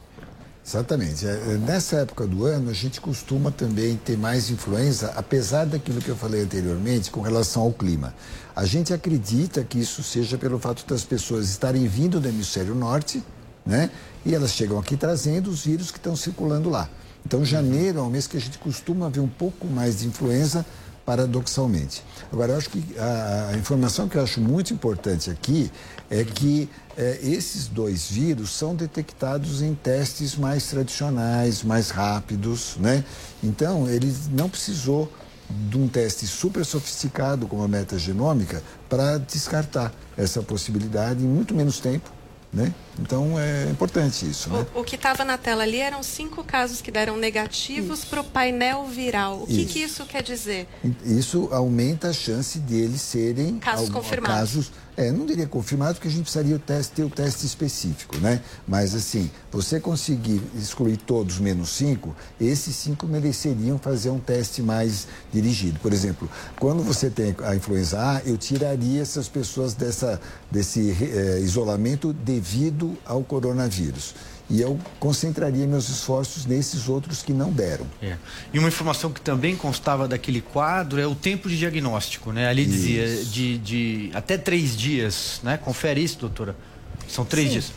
Exatamente. Nessa época do ano, a gente costuma também ter mais influenza, apesar daquilo que eu falei anteriormente com relação ao clima. A gente acredita que isso seja pelo fato das pessoas estarem vindo do hemisfério norte, né? E elas chegam aqui trazendo os vírus que estão circulando lá. Então, janeiro é um mês que a gente costuma ver um pouco mais de influenza, paradoxalmente. Agora, eu acho que a informação que eu acho muito importante aqui é que esses 2 vírus são detectados em testes mais tradicionais, mais rápidos, né? Então, ele não precisou de um teste super sofisticado como a metagenômica para descartar essa possibilidade em muito menos tempo, né? Então, é importante isso, né? O que estava na tela ali eram 5 casos que deram negativos para o painel viral. O que isso quer dizer? Isso aumenta a chance de eles serem... Casos confirmados. Não diria confirmado, porque a gente precisaria ter o teste específico, né? Mas, assim, você conseguir excluir todos menos 5, esses 5 mereceriam fazer um teste mais dirigido. Por exemplo, quando você tem a influenza A, eu tiraria essas pessoas desse isolamento devido ao coronavírus. E eu concentraria meus esforços nesses outros que não deram. E uma informação que também constava daquele quadro é o tempo de diagnóstico, né? Ali dizia de até 3 dias, né? Confere isso, doutora. São 3 dias.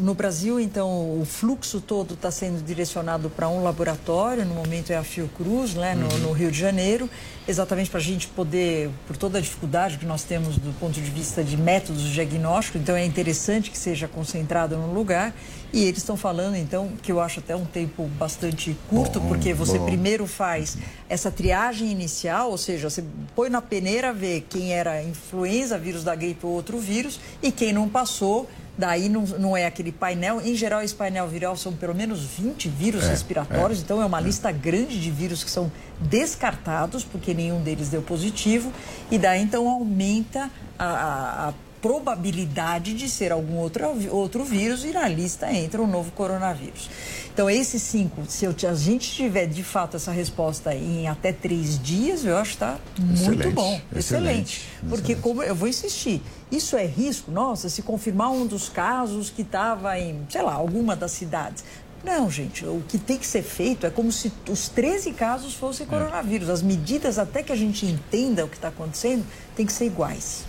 No Brasil, então, o fluxo todo está sendo direcionado para um laboratório, no momento é a Fiocruz, né, no Rio de Janeiro, exatamente para a gente poder, por toda a dificuldade que nós temos do ponto de vista de métodos de diagnóstico, então é interessante que seja concentrado num lugar. E eles estão falando, então, que eu acho até um tempo bastante curto, porque você primeiro faz essa triagem inicial, ou seja, você põe na peneira, vê quem era influenza, vírus da gripe ou outro vírus, e quem não passou, daí não é aquele painel. Em geral, esse painel viral são pelo menos 20 vírus respiratórios, então é uma lista grande de vírus que são descartados, porque nenhum deles deu positivo, e daí então aumenta a probabilidade de ser algum outro vírus, e na lista entra o novo coronavírus. Então, esses 5, se a gente tiver, de fato, essa resposta em até 3 dias, eu acho que está muito bom. Excelente. Porque, como eu vou insistir, isso é risco? Nossa, se confirmar um dos casos que estava em, sei lá, alguma das cidades. Não, gente, o que tem que ser feito é como se os 13 casos fossem coronavírus. As medidas, até que a gente entenda o que está acontecendo, tem que ser iguais.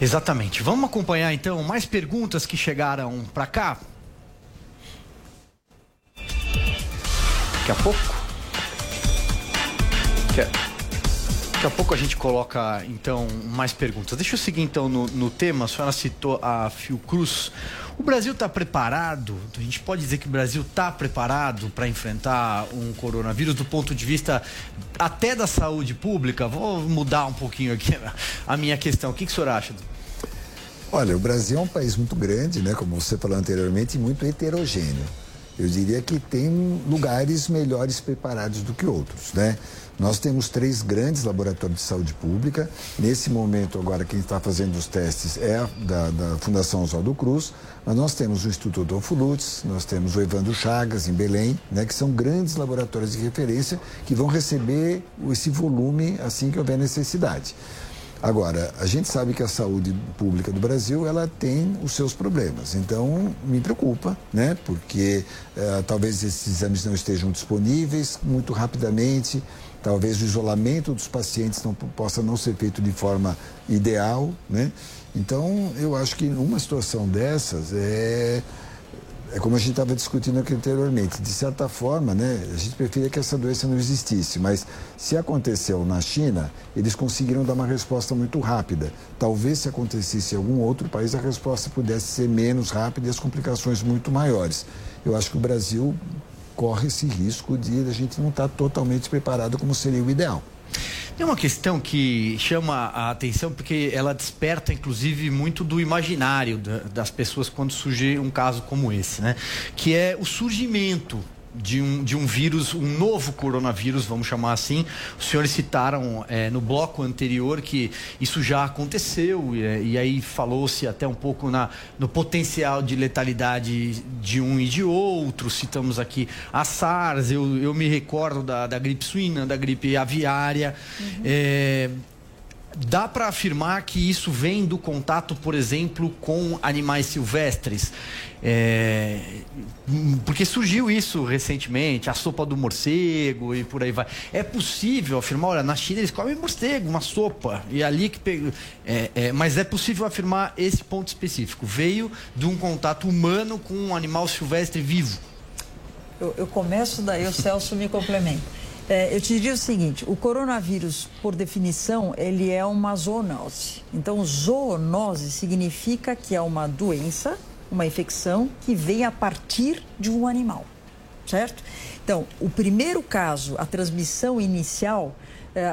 Exatamente. Vamos acompanhar, então, mais perguntas que chegaram para cá? Daqui a pouco. Daqui a pouco a gente coloca, então, mais perguntas. Deixa eu seguir, então, no tema. A senhora citou a Fiocruz. O Brasil está preparado? A gente pode dizer que o Brasil está preparado para enfrentar um coronavírus do ponto de vista até da saúde pública? Vou mudar um pouquinho aqui a minha questão. O que, que o senhor acha? Olha, o Brasil é um país muito grande, né? Como você falou anteriormente, e muito heterogêneo. Eu diria que tem lugares melhores preparados do que outros, né? Nós temos 3 grandes laboratórios de saúde pública. Nesse momento, agora, quem está fazendo os testes é a da Fundação Oswaldo Cruz, mas nós temos o Instituto Adolfo Lutz, nós temos o Evandro Chagas, em Belém, né, que são grandes laboratórios de referência que vão receber esse volume assim que houver necessidade. Agora, a gente sabe que a saúde pública do Brasil, ela tem os seus problemas, então me preocupa, né? Porque talvez esses exames não estejam disponíveis muito rapidamente, talvez o isolamento dos pacientes possa não ser feito de forma ideal, né? Então, eu acho que numa situação dessas, é como a gente estava discutindo aqui anteriormente, de certa forma, né, a gente preferia que essa doença não existisse, mas se aconteceu na China, eles conseguiram dar uma resposta muito rápida. Talvez se acontecesse em algum outro país, a resposta pudesse ser menos rápida e as complicações muito maiores. Eu acho que o Brasil corre esse risco de a gente não estar totalmente preparado como seria o ideal. Tem uma questão que chama a atenção porque ela desperta, inclusive, muito do imaginário das pessoas quando surge um caso como esse, né? Que é o surgimento de um vírus, um novo coronavírus, vamos chamar assim. Os senhores citaram no bloco anterior que isso já aconteceu e aí falou-se até um pouco no potencial de letalidade de um e de outro. Citamos aqui a SARS, eu me recordo da gripe suína, da gripe aviária. Uhum. Dá para afirmar que isso vem do contato, por exemplo, com animais silvestres? Porque surgiu isso recentemente, a sopa do morcego e por aí vai. É possível afirmar, olha, na China eles comem morcego, uma sopa, e ali que pegou. Mas é possível afirmar esse ponto específico. Veio de um contato humano com um animal silvestre vivo. Eu começo, daí o Celso me complementa. Eu te diria o seguinte, o coronavírus, por definição, ele é uma zoonose. Então, zoonose significa que é uma doença, uma infecção que vem a partir de um animal, certo? Então, o primeiro caso, a transmissão inicial,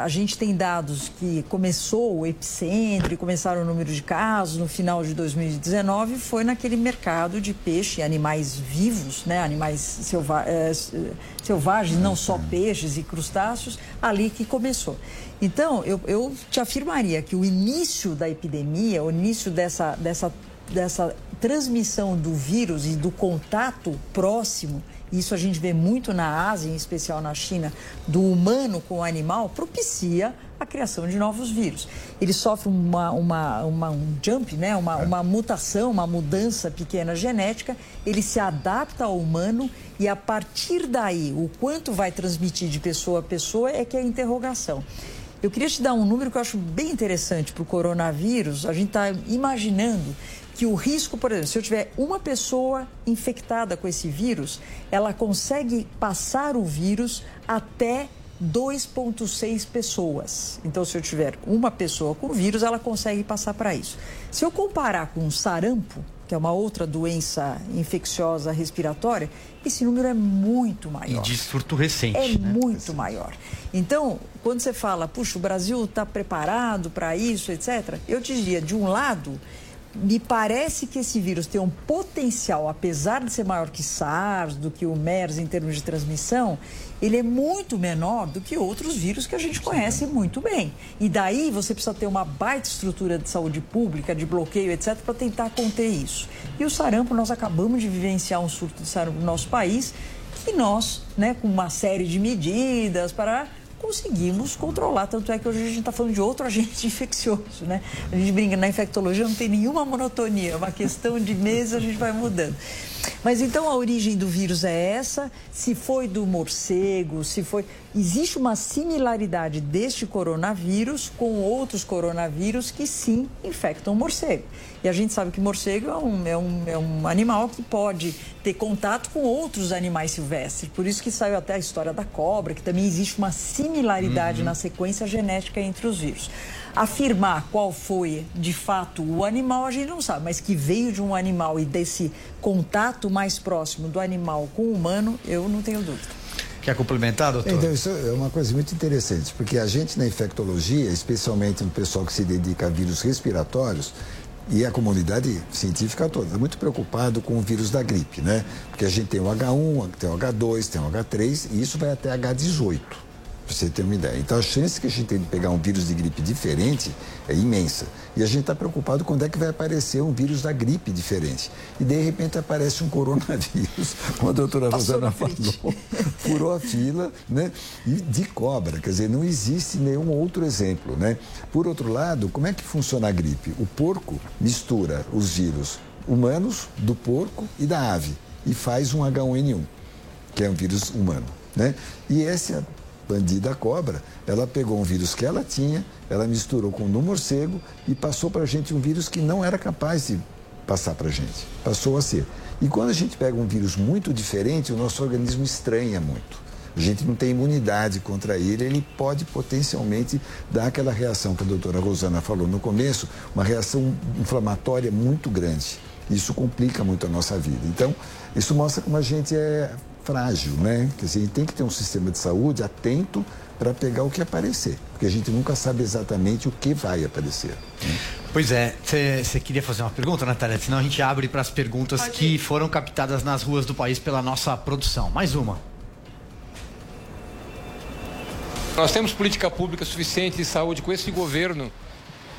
a gente tem dados que começou o epicentro e começaram o número de casos no final de 2019, foi naquele mercado de peixe, animais vivos, né? Animais selvagens, não só peixes e crustáceos, ali que começou. Então, eu te afirmaria que o início da epidemia, o início dessa transmissão do vírus e do contato próximo, isso a gente vê muito na Ásia, em especial na China, do humano com o animal, propicia a criação de novos vírus. Ele sofre um jump, né? Uma mutação, uma mudança pequena genética, ele se adapta ao humano e a partir daí, o quanto vai transmitir de pessoa a pessoa é que é a interrogação. Eu queria te dar um número que eu acho bem interessante para o coronavírus. A gente está imaginando que o risco, por exemplo, se eu tiver uma pessoa infectada com esse vírus, ela consegue passar o vírus até 2,6 pessoas. Então, se eu tiver uma pessoa com vírus, ela consegue passar para isso. Se eu comparar com o sarampo, que é uma outra doença infecciosa respiratória, esse número é muito maior. E de surto recente. É, né? Muito maior. Então, quando você fala, puxa, o Brasil está preparado para isso, etc., eu te diria, de um lado, Me parece que esse vírus tem um potencial, apesar de ser maior que SARS, do que o MERS em termos de transmissão, ele é muito menor do que outros vírus que a gente conhece muito bem. E daí você precisa ter uma baita estrutura de saúde pública, de bloqueio, etc., para tentar conter isso. E o sarampo, nós acabamos de vivenciar um surto de sarampo no nosso país, que nós, né, com uma série de medidas para... conseguimos controlar, tanto é que hoje a gente está falando de outro agente infeccioso, né? A gente brinca, na infectologia não tem nenhuma monotonia, é uma questão de meses, a gente vai mudando. Mas então a origem do vírus é essa, se foi do morcego, se foi... Existe uma similaridade deste coronavírus com outros coronavírus que sim infectam o morcego. E a gente sabe que morcego é um animal que pode ter contato com outros animais silvestres. Por isso que saiu até a história da cobra, que também existe uma similaridade na sequência genética entre os vírus. Afirmar qual foi, de fato, o animal, a gente não sabe, mas que veio de um animal e desse contato mais próximo do animal com o humano, eu não tenho dúvida. Quer complementar, doutor? Então, isso é uma coisa muito interessante, porque a gente na infectologia, especialmente no pessoal que se dedica a vírus respiratórios, e a comunidade científica toda está muito preocupado com o vírus da gripe, né? Porque a gente tem o H1, tem o H2, tem o H3, e isso vai até H18. Pra você ter uma ideia. Então, a chance que a gente tem de pegar um vírus de gripe diferente é imensa. E a gente está preocupado quando é que vai aparecer um vírus da gripe diferente. E, de repente, aparece um coronavírus, como a doutora Rosana falou, furou a fila, né? E de cobra, quer dizer, não existe nenhum outro exemplo, né? Por outro lado, como é que funciona a gripe? O porco mistura os vírus humanos, do porco e da ave, e faz um H1N1, que é um vírus humano, né? E essa... bandida cobra, ela pegou um vírus que ela tinha, ela misturou com o do morcego e passou para a gente um vírus que não era capaz de passar para a gente, passou a ser. E quando a gente pega um vírus muito diferente, o nosso organismo estranha muito. A gente não tem imunidade contra ele, ele pode potencialmente dar aquela reação que a doutora Rosana falou no começo, uma reação inflamatória muito grande. Isso complica muito a nossa vida. Então, isso mostra como a gente é... frágil, né? Quer dizer, tem que ter um sistema de saúde atento para pegar o que aparecer, porque a gente nunca sabe exatamente o que vai aparecer. Pois é, você queria fazer uma pergunta, Natália? Senão a gente abre para as perguntas que foram captadas nas ruas do país pela nossa produção. Mais uma. Nós temos política pública suficiente de saúde com esse governo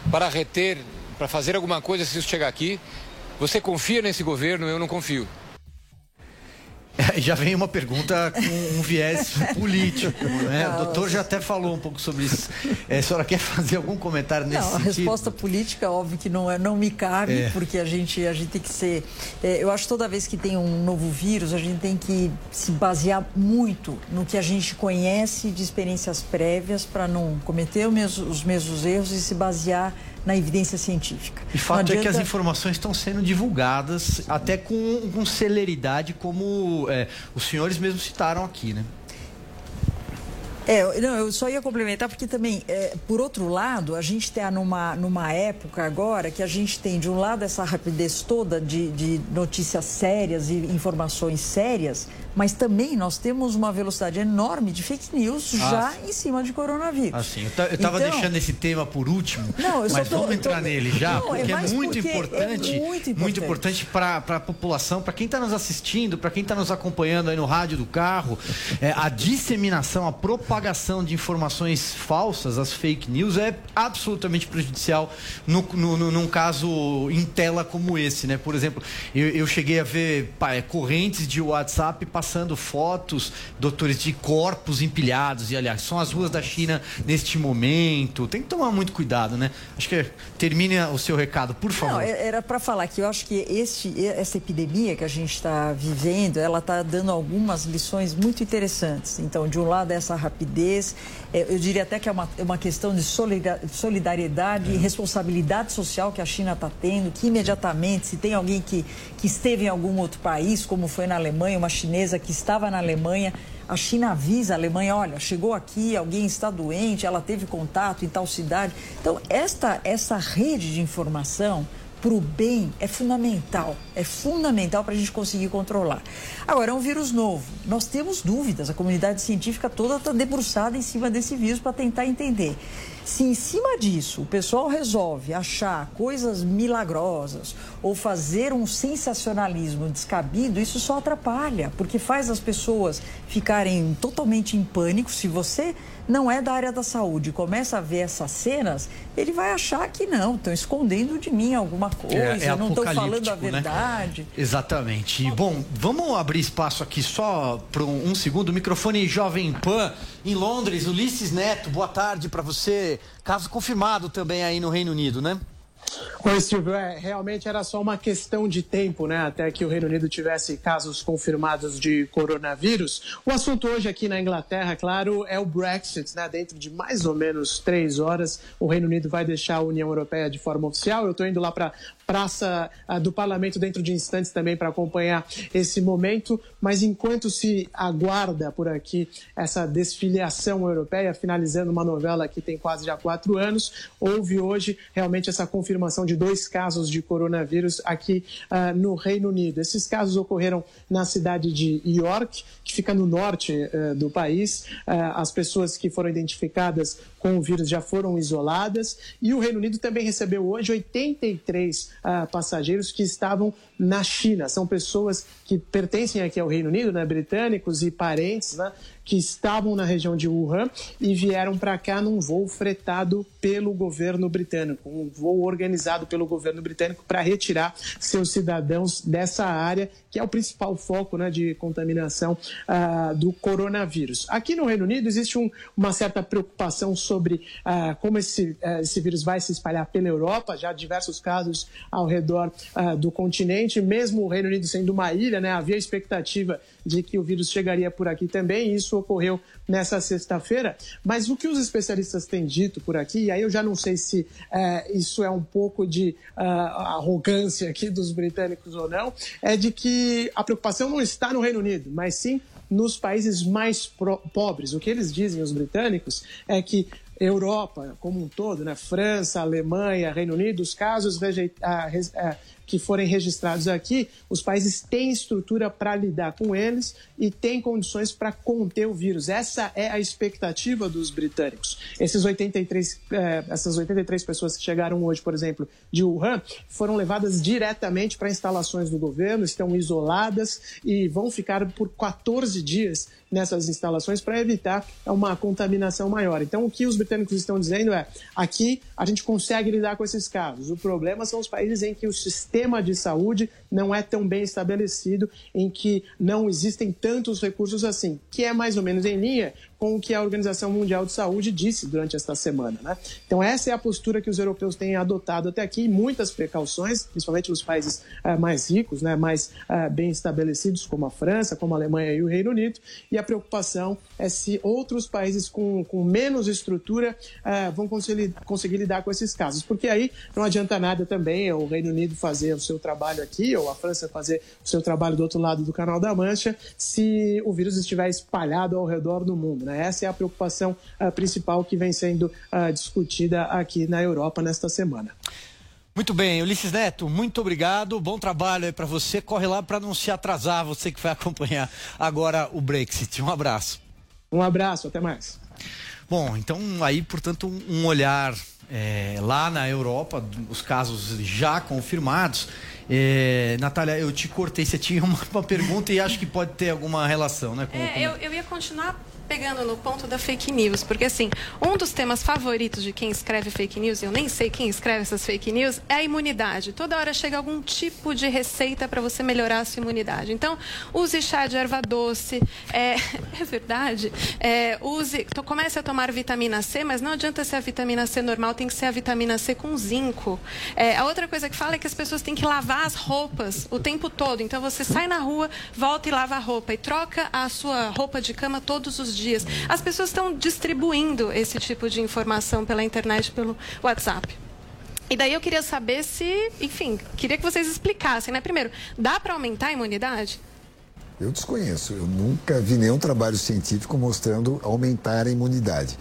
para reter, para fazer alguma coisa se isso chegar aqui? Você confia nesse governo? Eu não confio. Já vem uma pergunta com um viés político, né? O doutor já até falou um pouco sobre isso. A senhora quer fazer algum comentário nesse sentido? Não, a resposta política, óbvio que não me cabe, porque a gente tem que ser... eu acho que toda vez que tem um novo vírus, a gente tem que se basear muito no que a gente conhece de experiências prévias para não cometer os mesmos erros e se basear na evidência científica. E fato adianta... é que as informações estão sendo divulgadas, sim, até com celeridade, como os senhores mesmos citaram aqui, né? Eu só ia complementar, porque também, por outro lado, a gente está numa época agora que a gente tem, de um lado, essa rapidez toda de notícias sérias e informações sérias, mas também nós temos uma velocidade enorme de fake news já em cima de coronavírus. Assim, eu estava deixando esse tema por último, mas vamos entrar nele já, porque é muito importante para a população, para quem está nos assistindo, para quem está nos acompanhando aí no rádio do carro, a disseminação, a propagação de informações falsas, as fake news, é absolutamente prejudicial num caso em tela como esse, né? Por exemplo, eu cheguei a ver correntes de WhatsApp passando fotos, doutores, de corpos empilhados, e aliás, são as ruas da China neste momento. Tem que tomar muito cuidado, né? Acho que termine o seu recado, por favor. Não, era para falar que eu acho que essa epidemia que a gente está vivendo, ela está dando algumas lições muito interessantes. Então, de um lado, essa rapidez, eu diria até que é uma questão de solidariedade e responsabilidade social que a China está tendo, que imediatamente, se tem alguém que esteve em algum outro país, como foi na Alemanha, uma chinesa que estava na Alemanha, a China avisa a Alemanha, olha, chegou aqui, alguém está doente, ela teve contato em tal cidade. Então, essa rede de informação para o bem é fundamental para a gente conseguir controlar. Agora, é um vírus novo, nós temos dúvidas, a comunidade científica toda está debruçada em cima desse vírus para tentar entender. Se em cima disso o pessoal resolve achar coisas milagrosas ou fazer um sensacionalismo descabido, isso só atrapalha, porque faz as pessoas ficarem totalmente em pânico. Se você não é da área da saúde e começa a ver essas cenas, ele vai achar que não, estão escondendo de mim alguma coisa, não estão falando a verdade. Né? Exatamente. Bom, vamos abrir espaço aqui só para um segundo. O microfone Jovem Pan em Londres, Ulisses Neto, boa tarde para você. Caso confirmado também aí no Reino Unido, né? Oi, Silvio, realmente era só uma questão de tempo, né, até que o Reino Unido tivesse casos confirmados de coronavírus. O assunto hoje aqui na Inglaterra, claro, é o Brexit, né, dentro de mais ou menos 3 horas o Reino Unido vai deixar a União Europeia de forma oficial. Eu estou indo lá para Praça do Parlamento dentro de instantes também para acompanhar esse momento, mas enquanto se aguarda por aqui essa desfiliação europeia, finalizando uma novela que tem quase já 4 anos, houve hoje realmente essa confirmação de 2 casos de coronavírus aqui no Reino Unido. Esses casos ocorreram na cidade de York, que fica no norte do país. As pessoas que foram identificadas com o vírus já foram isoladas e o Reino Unido também recebeu hoje 83 passageiros que estavam na China. São pessoas que pertencem aqui ao Reino Unido, né, britânicos e parentes, né, que estavam na região de Wuhan e vieram para cá num voo fretado pelo governo britânico, um voo organizado pelo governo britânico para retirar seus cidadãos dessa área, que é o principal foco, né, de contaminação do coronavírus. Aqui no Reino Unido existe uma certa preocupação sobre como esse vírus vai se espalhar pela Europa. Já diversos casos ao redor do continente, mesmo o Reino Unido sendo uma ilha, né, havia expectativa de que o vírus chegaria por aqui também, e isso ocorreu nessa sexta-feira. Mas o que os especialistas têm dito por aqui, e aí eu já não sei se isso é um pouco de arrogância aqui dos britânicos ou não, é de que a preocupação não está no Reino Unido, mas sim nos países mais pobres. O que eles dizem, os britânicos, é que Europa como um todo, né, França, Alemanha, Reino Unido, os casos que forem registrados aqui, os países têm estrutura para lidar com eles e têm condições para conter o vírus. Essa é a expectativa dos britânicos. Essas 83 pessoas que chegaram hoje, por exemplo, de Wuhan, foram levadas diretamente para instalações do governo, estão isoladas e vão ficar por 14 dias nessas instalações para evitar uma contaminação maior. Então, o que os britânicos estão dizendo é, aqui a gente consegue lidar com esses casos. O problema são os países em que o sistema de saúde não é tão bem estabelecido, em que não existem tantos recursos assim, que é mais ou menos em linha com o que a Organização Mundial de Saúde disse durante esta semana, né? Então, essa é a postura que os europeus têm adotado até aqui, muitas precauções, principalmente nos países mais ricos, né, mais bem estabelecidos, como a França, como a Alemanha e o Reino Unido, e a preocupação é se outros países com menos estrutura vão conseguir lidar com esses casos, porque aí não adianta nada também o Reino Unido fazer o seu trabalho aqui, ou a França fazer o seu trabalho do outro lado do Canal da Mancha, se o vírus estiver espalhado ao redor do mundo. Essa é a preocupação principal que vem sendo discutida aqui na Europa nesta semana. Muito bem, Ulisses Neto, muito obrigado, bom trabalho aí para você, corre lá para não se atrasar, você que vai acompanhar agora o Brexit. Um abraço. Um abraço, até mais. Bom, então aí, portanto, um olhar lá na Europa, os casos já confirmados. Natália, eu te cortei, você tinha uma pergunta e acho que pode ter alguma relação, né? Eu ia continuar pegando no ponto da fake news, porque assim, um dos temas favoritos de quem escreve fake news, eu nem sei quem escreve essas fake news, é a imunidade. Toda hora chega algum tipo de receita para você melhorar a sua imunidade. Então, use chá de erva doce, é verdade, comece a tomar vitamina C, mas não adianta ser a vitamina C normal, tem que ser a vitamina C com zinco. A outra coisa que fala é que as pessoas têm que lavar as roupas o tempo todo, então você sai na rua, volta e lava a roupa e troca a sua roupa de cama todos os dias. As pessoas estão distribuindo esse tipo de informação pela internet, pelo WhatsApp. E daí eu queria saber se, enfim, queria que vocês explicassem, né? Primeiro, dá para aumentar a imunidade? Eu desconheço, eu nunca vi nenhum trabalho científico mostrando aumentar a imunidade.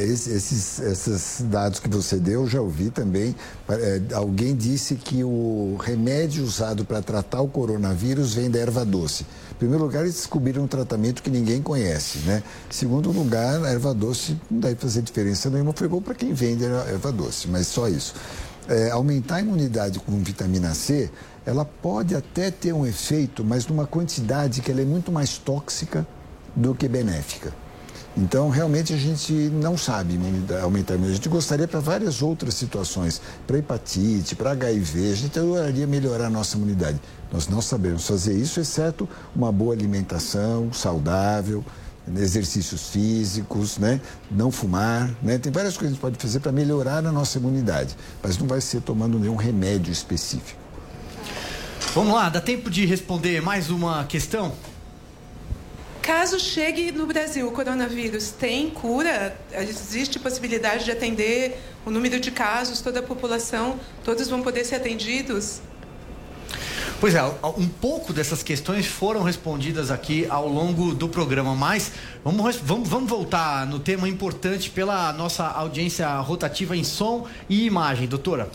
Esses dados que você deu, já ouvi também. Alguém disse que o remédio usado para tratar o coronavírus vem da erva doce. primeiro lugar, eles descobriram um tratamento que ninguém conhece, né? Em segundo lugar, a erva doce não deve fazer diferença nenhuma, pegou para quem vende a erva doce, mas só isso. Aumentar a imunidade com vitamina C, ela pode até ter um efeito, mas numa quantidade que ela é muito mais tóxica do que benéfica. Então, realmente, a gente não sabe aumentar a imunidade. A gente gostaria para várias outras situações, para hepatite, para HIV, a gente adoraria melhorar a nossa imunidade. Nós não sabemos fazer isso, exceto uma boa alimentação saudável, exercícios físicos, né? Não fumar, né? Tem várias coisas que a gente pode fazer para melhorar a nossa imunidade, mas não vai ser tomando nenhum remédio específico. Vamos lá, dá tempo de responder mais uma questão? Caso chegue no Brasil o coronavírus, tem cura? Existe possibilidade de atender o número de casos, toda a população? Todos vão poder ser atendidos? Pois é, um pouco dessas questões foram respondidas aqui ao longo do programa, mas vamos voltar no tema importante pela nossa audiência rotativa em som e imagem, doutora.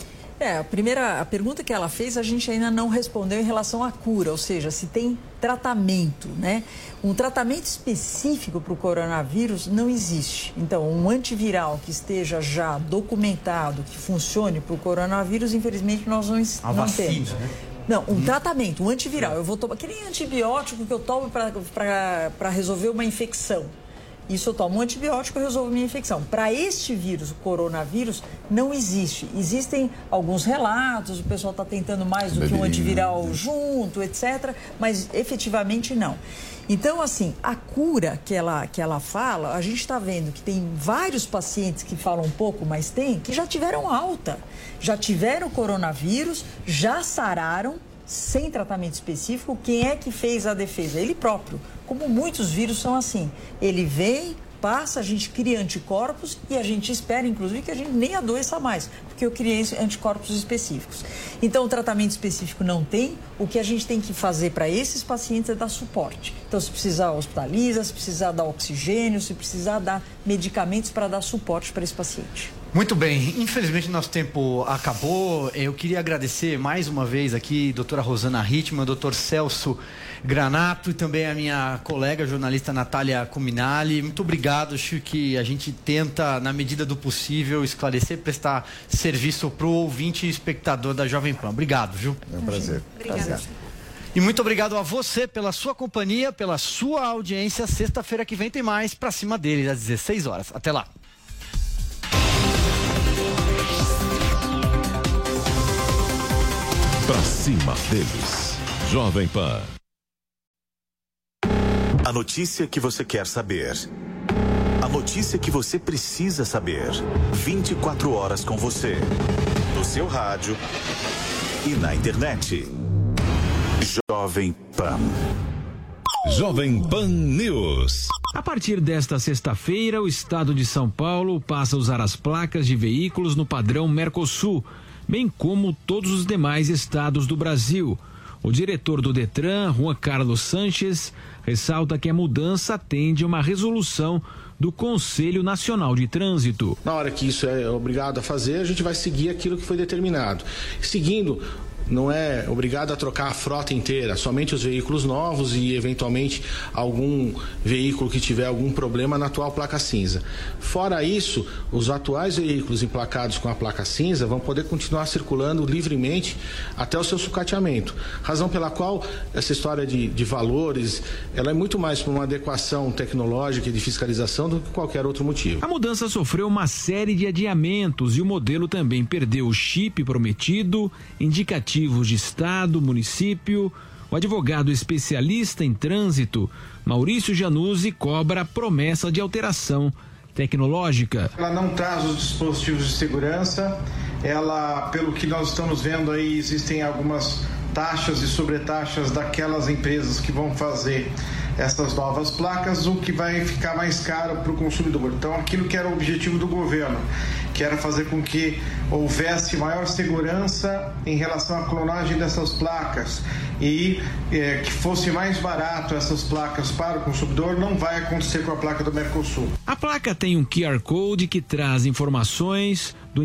A pergunta que ela fez, a gente ainda não respondeu em relação à cura, ou seja, se tem tratamento, né? Um tratamento específico para o coronavírus não existe. Então, um antiviral que esteja já documentado, que funcione para o coronavírus, infelizmente, nós não temos. Né? Não, tratamento, um antiviral. Eu vou tomar aquele antibiótico que eu tomo para resolver uma infecção. Isso eu tomo um antibiótico e resolvo minha infecção. Para este vírus, o coronavírus, não existe. Existem alguns relatos, o pessoal está tentando mais do que um antiviral junto, etc., mas efetivamente não. Então, assim, a cura que ela fala, a gente está vendo que tem vários pacientes que falam pouco, mas tem, que já tiveram alta, já tiveram coronavírus, já sararam, sem tratamento específico. Quem é que fez a defesa? Ele próprio. Como muitos vírus são assim, ele vem, passa, a gente cria anticorpos e a gente espera, inclusive, que a gente nem adoeça mais, porque eu criei anticorpos específicos. Então, o tratamento específico não tem. O que a gente tem que fazer para esses pacientes é dar suporte. Então, se precisar, hospitaliza, se precisar dar oxigênio, se precisar dar medicamentos para dar suporte para esse paciente. Muito bem, infelizmente nosso tempo acabou. Eu queria agradecer mais uma vez aqui doutora Rosana Rittmann, doutor Celso Granato e também a minha colega jornalista Natália Cuminali. Muito obrigado, acho que a gente tenta, na medida do possível, esclarecer, prestar serviço para o ouvinte e espectador da Jovem Pan. Obrigado, viu? É um prazer. Obrigada. E muito obrigado a você pela sua companhia, pela sua audiência. Sexta-feira que vem tem mais Pra Cima Deles, às 16 horas. Até lá. Pra Cima Deles, Jovem Pan. A notícia que você quer saber. A notícia que você precisa saber. 24 horas com você. No seu rádio e na internet. Jovem Pan. Jovem Pan News. A partir desta sexta-feira, o estado de São Paulo passa a usar as placas de veículos no padrão Mercosul, bem como todos os demais estados do Brasil. O diretor do Detran, Juan Carlos Sanches, ressalta que a mudança atende a uma resolução do Conselho Nacional de Trânsito. Na hora que isso é obrigado a fazer, a gente vai seguir aquilo que foi determinado. Seguindo, não é obrigado a trocar a frota inteira, somente os veículos novos e, eventualmente, algum veículo que tiver algum problema na atual placa cinza. Fora isso, os atuais veículos emplacados com a placa cinza vão poder continuar circulando livremente até o seu sucateamento. Razão pela qual essa história de valores, ela é muito mais por uma adequação tecnológica e de fiscalização do que qualquer outro motivo. A mudança sofreu uma série de adiamentos e o modelo também perdeu o chip prometido, indicativo de estado, município. O advogado especialista em trânsito, Maurício Januzzi, cobra a promessa de alteração tecnológica. Ela não traz os dispositivos de segurança, ela, pelo que nós estamos vendo aí, existem algumas taxas e sobretaxas daquelas empresas que vão fazer essas novas placas, o que vai ficar mais caro para o consumidor. Então, aquilo que era o objetivo do governo, que era fazer com que houvesse maior segurança em relação à clonagem dessas placas e que fosse mais barato essas placas para o consumidor, não vai acontecer com a placa do Mercosul. A placa tem um QR Code que traz informações do...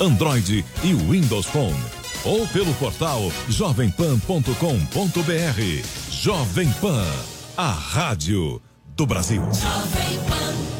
Android e Windows Phone. Ou pelo portal jovempan.com.br. Jovem Pan, a rádio do Brasil. Jovem Pan.